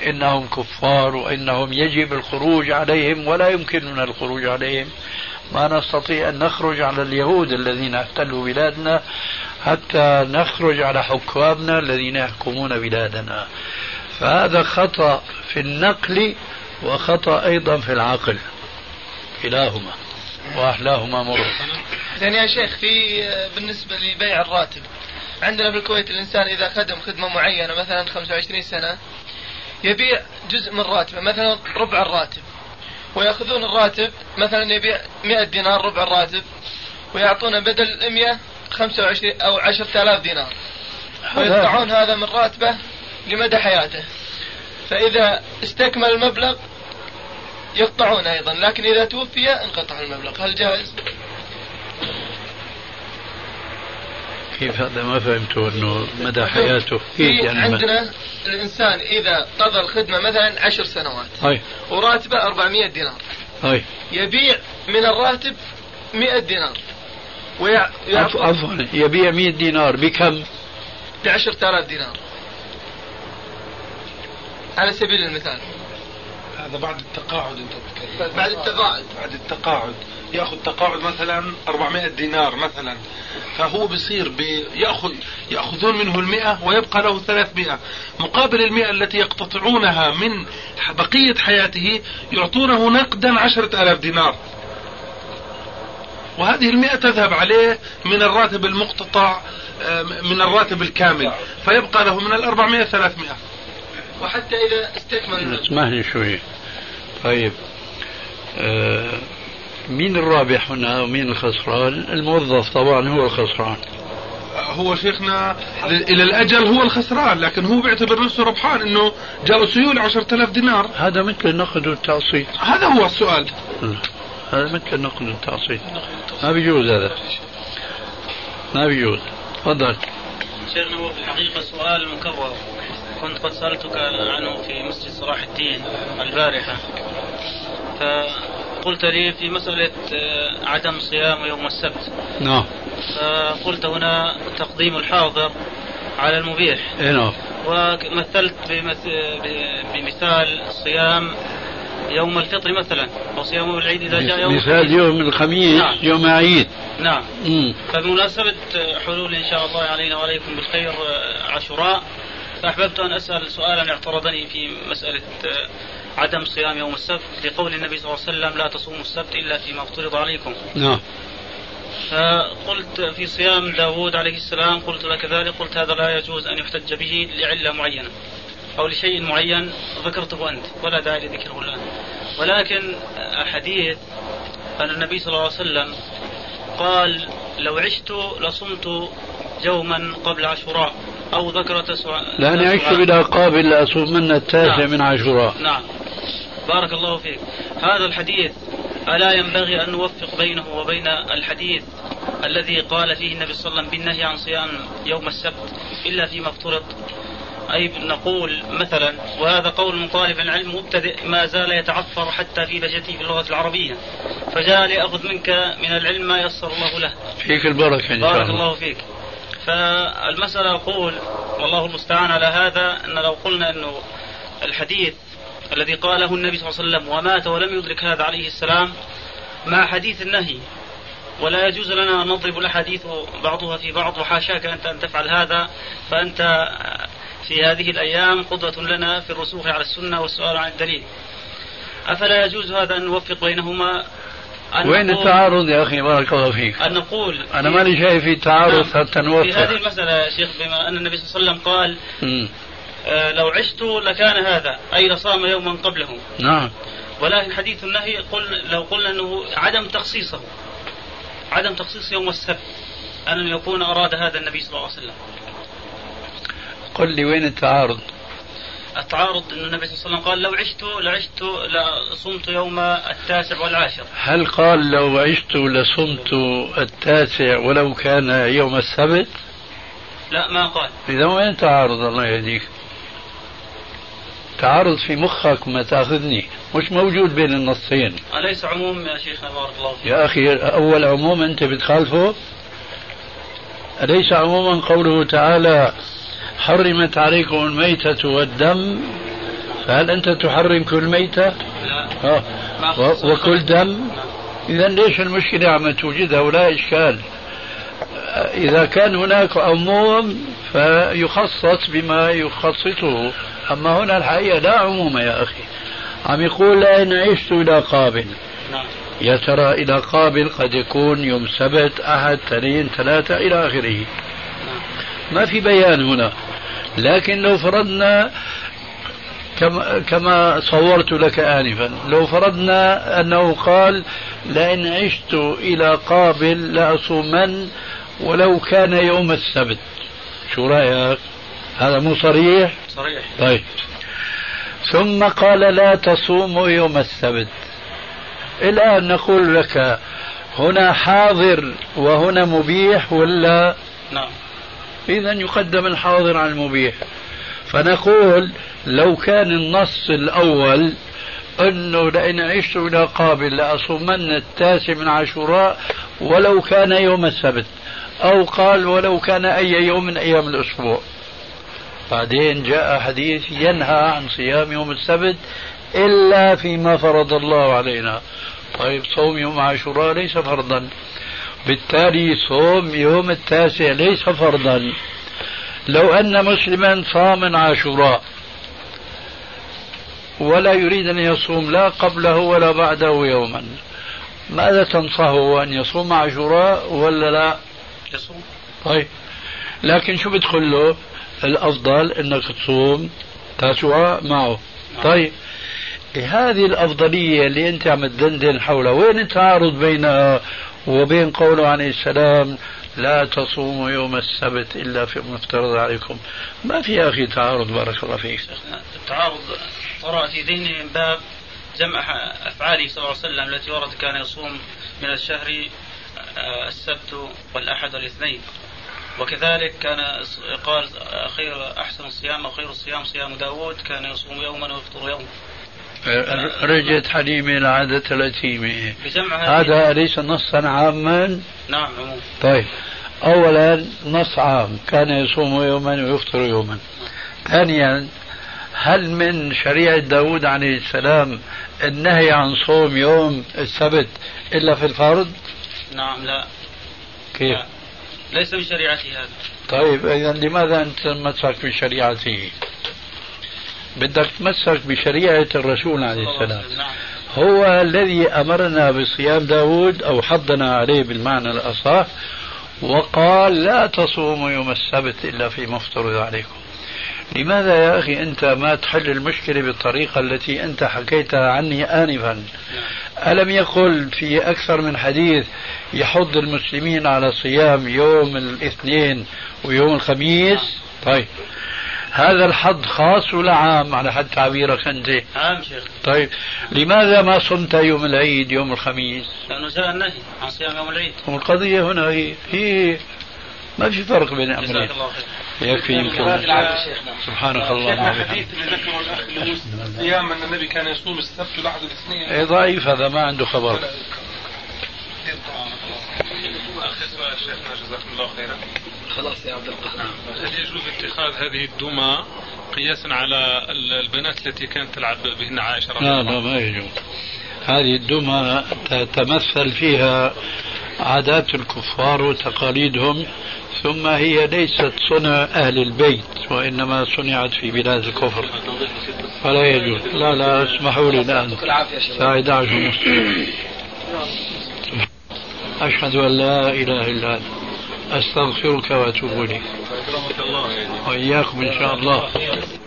إنهم كفار وإنهم يجب الخروج عليهم ولا يمكننا الخروج عليهم؟ ما نستطيع أن نخرج على اليهود الذين احتلوا بلادنا حتى نخرج على حكامنا الذين يحكمون بلادنا. فهذا خطأ في النقل وخطأ أيضا في العقل، كلاهما وأحلاهما مرور. يعني يا شيخ في بالنسبة لبيع الراتب عندنا في الكويت الإنسان إذا خدم خدمة معينة مثلا 25 سنة يبيع جزء من راتبه مثلا ربع الراتب، ويأخذون الراتب مثلا يبيع 100 دينار ربع الراتب ويعطونه بدل 100 25 أو 10,000 دينار ويدفعون هذا من راتبه لمدى حياته، فإذا استكمل المبلغ يقطعون أيضا، لكن إذا توفي انقطع المبلغ. هل جائز؟ كيف هذا؟ ما فهمته. أنه مدى حياته يعني عندنا الإنسان إذا قضى الخدمة مثلا 10 سنوات وراتبه 400 دينار يبيع من الراتب 100 دينار يبيع 100 دينار بكم؟ ب10,000 دينار على سبيل المثال. هذا بعد التقاعد انت بتكلم. بعد التقاعد. بعد التقاعد ياخذ تقاعد مثلا 400 دينار مثلا، فهو بيصير ياخذون منه 100 ويبقى له 300، مقابل 100 التي يقتطعونها من بقية حياته يعطونه نقدا 10,000 دينار، وهذه 100 تذهب عليه من الراتب المقتطع من الراتب الكامل، فيبقى له من 400 300. وحتى إذا استكمل. اسمح لي شوي. طيب مين الرابح هنا ومين الخسران؟ الموظف طبعا هو الخسران. هو شيخنا إلى الأجل هو الخسران، لكن هو بيعتبر نفسه ربحان إنه جاء سيول 10,000 دينار. هذا مثل النقد والتعصيب. هذا هو السؤال. هذا مثل النقد والتعصيب. ما بيجوز هذا. ما بيجوز. تفضل. شيخنا هو في الحقيقة سؤال مكرر. كنت قد سألتك عنه في مسجد صلاح الدين البارحة، فقلت لي في مسألة عدم صيام يوم السبت. نعم. فقلت هنا تقديم الحاضر على المبيح. نعم. ومثلت بمثال صيام يوم الفطر مثلا أو صيام يوم العيد إذا جاء يوم مثال يوم الخميس. نعم. يوم عيد. نعم. فبمناسبة حلول إن شاء الله علينا وعليكم بالخير عاشوراء، فأحببت أن أسأل سؤالا اعترضني في مسألة عدم صيام يوم السبت لقول النبي صلى الله عليه وسلم لا تصوموا السبت إلا فيما افترض عليكم. نعم. فقلت في صيام داود عليه السلام قلت وكذلك، قلت هذا لا يجوز أن يحتج به لعلة معينة أو لشيء معين ذكرته أنت ولا داعي لذكره الآن، ولكن الحديث أن النبي صلى الله عليه وسلم قال لو عشت لصمت يوما قبل عاشوراء أو ذكر تسعة، لأني عشت بلا قابل لأصومن التاسع. نعم. من عاشوراء. نعم بارك الله فيك. هذا الحديث ألا ينبغي أن نوفق بينه وبين الحديث الذي قال فيه النبي صلى الله عليه وسلم بالنهي عن صيام يوم السبت إلا فيما افترض؟ أي نقول مثلا، وهذا قول من طالب العلم مبتدئ ما زال يتعثر حتى في بجتي في اللغة العربية، فجاء لأخذ منك من العلم ما يسر الله له. فيك البركة. بارك الله فيك. فالمسألة أقول والله المستعان على هذا، أن لو قلنا أنه الحديث الذي قاله النبي صلى الله عليه وسلم ومات ولم يدرك هذا عليه السلام مع حديث النهي، ولا يجوز لنا أن نضرب الأحاديث بعضها في بعض، وحاشاك أنت أن تفعل هذا، فأنت في هذه الأيام قدوة لنا في الرسوخ على السنة والسؤال عن الدليل، أفلا يجوز هذا أن نوفق بينهما؟ وين التعارض يا أخي بارك الله فيك؟ أن نقول أنا ما لي شايف في تعارض حتى نوفق في هذه المسألة يا شيخ، بما أن النبي صلى الله عليه وسلم قال لو عشت لكان هذا، أي لصام يوما قبله. نعم. ولكن حديث النهي لو قلنا أنه عدم تخصيصه، عدم تخصيص يوم السبت أن يكون أراد هذا النبي صلى الله عليه وسلم. قل لي وين التعارض؟ التعارض أن النبي صلى الله عليه وسلم قال لو عشت لصمت يوم التاسع والعاشر. هل قال لو عشت لصمت التاسع ولو كان يوم السبت؟ لا ما قال. إذا وين التعارض؟ الله يهديك. تعارض في مخك ما تأخذني، مش موجود بين النصين. أليس عموم يا شيخنا بارك الله فيك؟ يا أخي أول عموم أنت بتخالفه. أليس عموما قوله تعالى حرمت عليكم الميتة والدم، فهل أنت تحرم كل ميتة؟ لا. وكل دم؟ إذا ليش المشكلة عم توجدها ولا إشكال؟ إذا كان هناك عموم فيخصص بما يخصصه، أما هنا الحقيقة لا عموم يا أخي. عم يقول لأن عشت إلى قابل. يا ترى إلى قابل قد يكون يوم سبت، أحد، اثنين، ثلاثة إلى آخره، ما في بيان هنا. لكن لو فرضنا كما صورت لك آنفا، لو فرضنا أنه قال لأن عشت إلى قابل لأصومن ولو كان يوم السبت، شو رأيك؟ هذا مو صريح؟ صريح. طيب ثم قال لا تصوموا يوم السبت. الآن نقول لك هنا حاضر وهنا مبيح ولا؟ نعم. إذا يقدم الحاضر على المبيح. فنقول لو كان النص الأول أنه لأن عشت إلى قابل لأصومن التاسع من عاشوراء ولو كان يوم السبت، أو قال ولو كان أي يوم من أيام الأسبوع. بعدين جاء حديث ينهى عن صيام يوم السبت إلا فيما فرض الله علينا. طيب صوم يوم عاشوراء ليس فرضا، بالتالي صوم يوم التاسع ليس فرضا. لو أن مسلما صام عاشوراء ولا يريد أن يصوم لا قبله ولا بعده يوما، ماذا تنصحه؟ أن يصوم عاشوراء ولا لا يصوم؟ طيب لكن شو بدخل له؟ الأفضل أنك تصوم تاسوعاء معه. طيب هذه الأفضلية اللي أنت عم تدندن حولها، وين التعارض بينها وبين قوله عليه السلام لا تصوموا يوم السبت إلا فيما افترض عليكم؟ ما في أخي تعارض، بارك الله فيك. التعارض طرأ في ذهني من باب جمع أفعاله صلى الله عليه وسلم التي ورد كان يصوم من الشهر السبت والأحد والاثنين، وكذلك كان قال خير أحسن الصيام وخير الصيام صيام داود كان يصوم يوما ويفطر يوما، رجت حليمة العادة الأثيمة. هذا ليس نصا عاما؟ نعم عموما. طيب أولا نص عام كان يصوم يوما ويفطر يوما. ثانيا هل من شريعة داود عليه السلام النهي عن صوم يوم السبت إلا في الفرض؟ نعم لا. كيف؟ لا. ليس من شريعته هذا. طيب إذا لماذا أنت تمسك بشريعته؟ بدك تمسك بشريعة الرسول عليه السلام، هو الذي أمرنا بصيام داود أو حضنا عليه بالمعنى الأصح، وقال لا تصوموا يوم السبت إلا فيما افترض عليكم. لماذا يا أخي أنت ما تحل المشكلة بالطريقة التي أنت حكيتها عني آنفا؟ ألم يقل في أكثر من حديث يحض المسلمين على صيام يوم الاثنين ويوم الخميس؟ طيب هذا الحد خاص ولا عام على حد تعبيرك أنت؟ عام شيخ. طيب لماذا ما صمت يوم العيد يوم الخميس؟ لأنه جاء النهي عن صيام يوم العيد. والقضية هنا هي ما في فرق بين الأمرين. يكفي يمكن. سبحانك اللهم وبحمدك. حديث ذكره الأخ لموسى صيام أن النبي كان يصوم السبت والأحد والاثنين. ضعيف هذا، ما عنده خبر. آخر سؤال شيخنا جزاكم الله خيرا. خلاص يا عبد القادر، هل يجوز اتخاذ هذه الدمى قياسا على البنات التي كانت تلعب بهن عائشة؟ لا لا ما يجوز. هذه الدمى تتمثل فيها عادات الكفار وتقاليدهم، ثم هي ليست صنع أهل البيت وإنما صنعت في بلاد الكفر، فلا يجوز. لا لا اسمحوا لي الآن الساعة 11:30. أشهد أن لا إله إلا أنت أستغفرك وأتوب إليك، وإياكم إن شاء الله.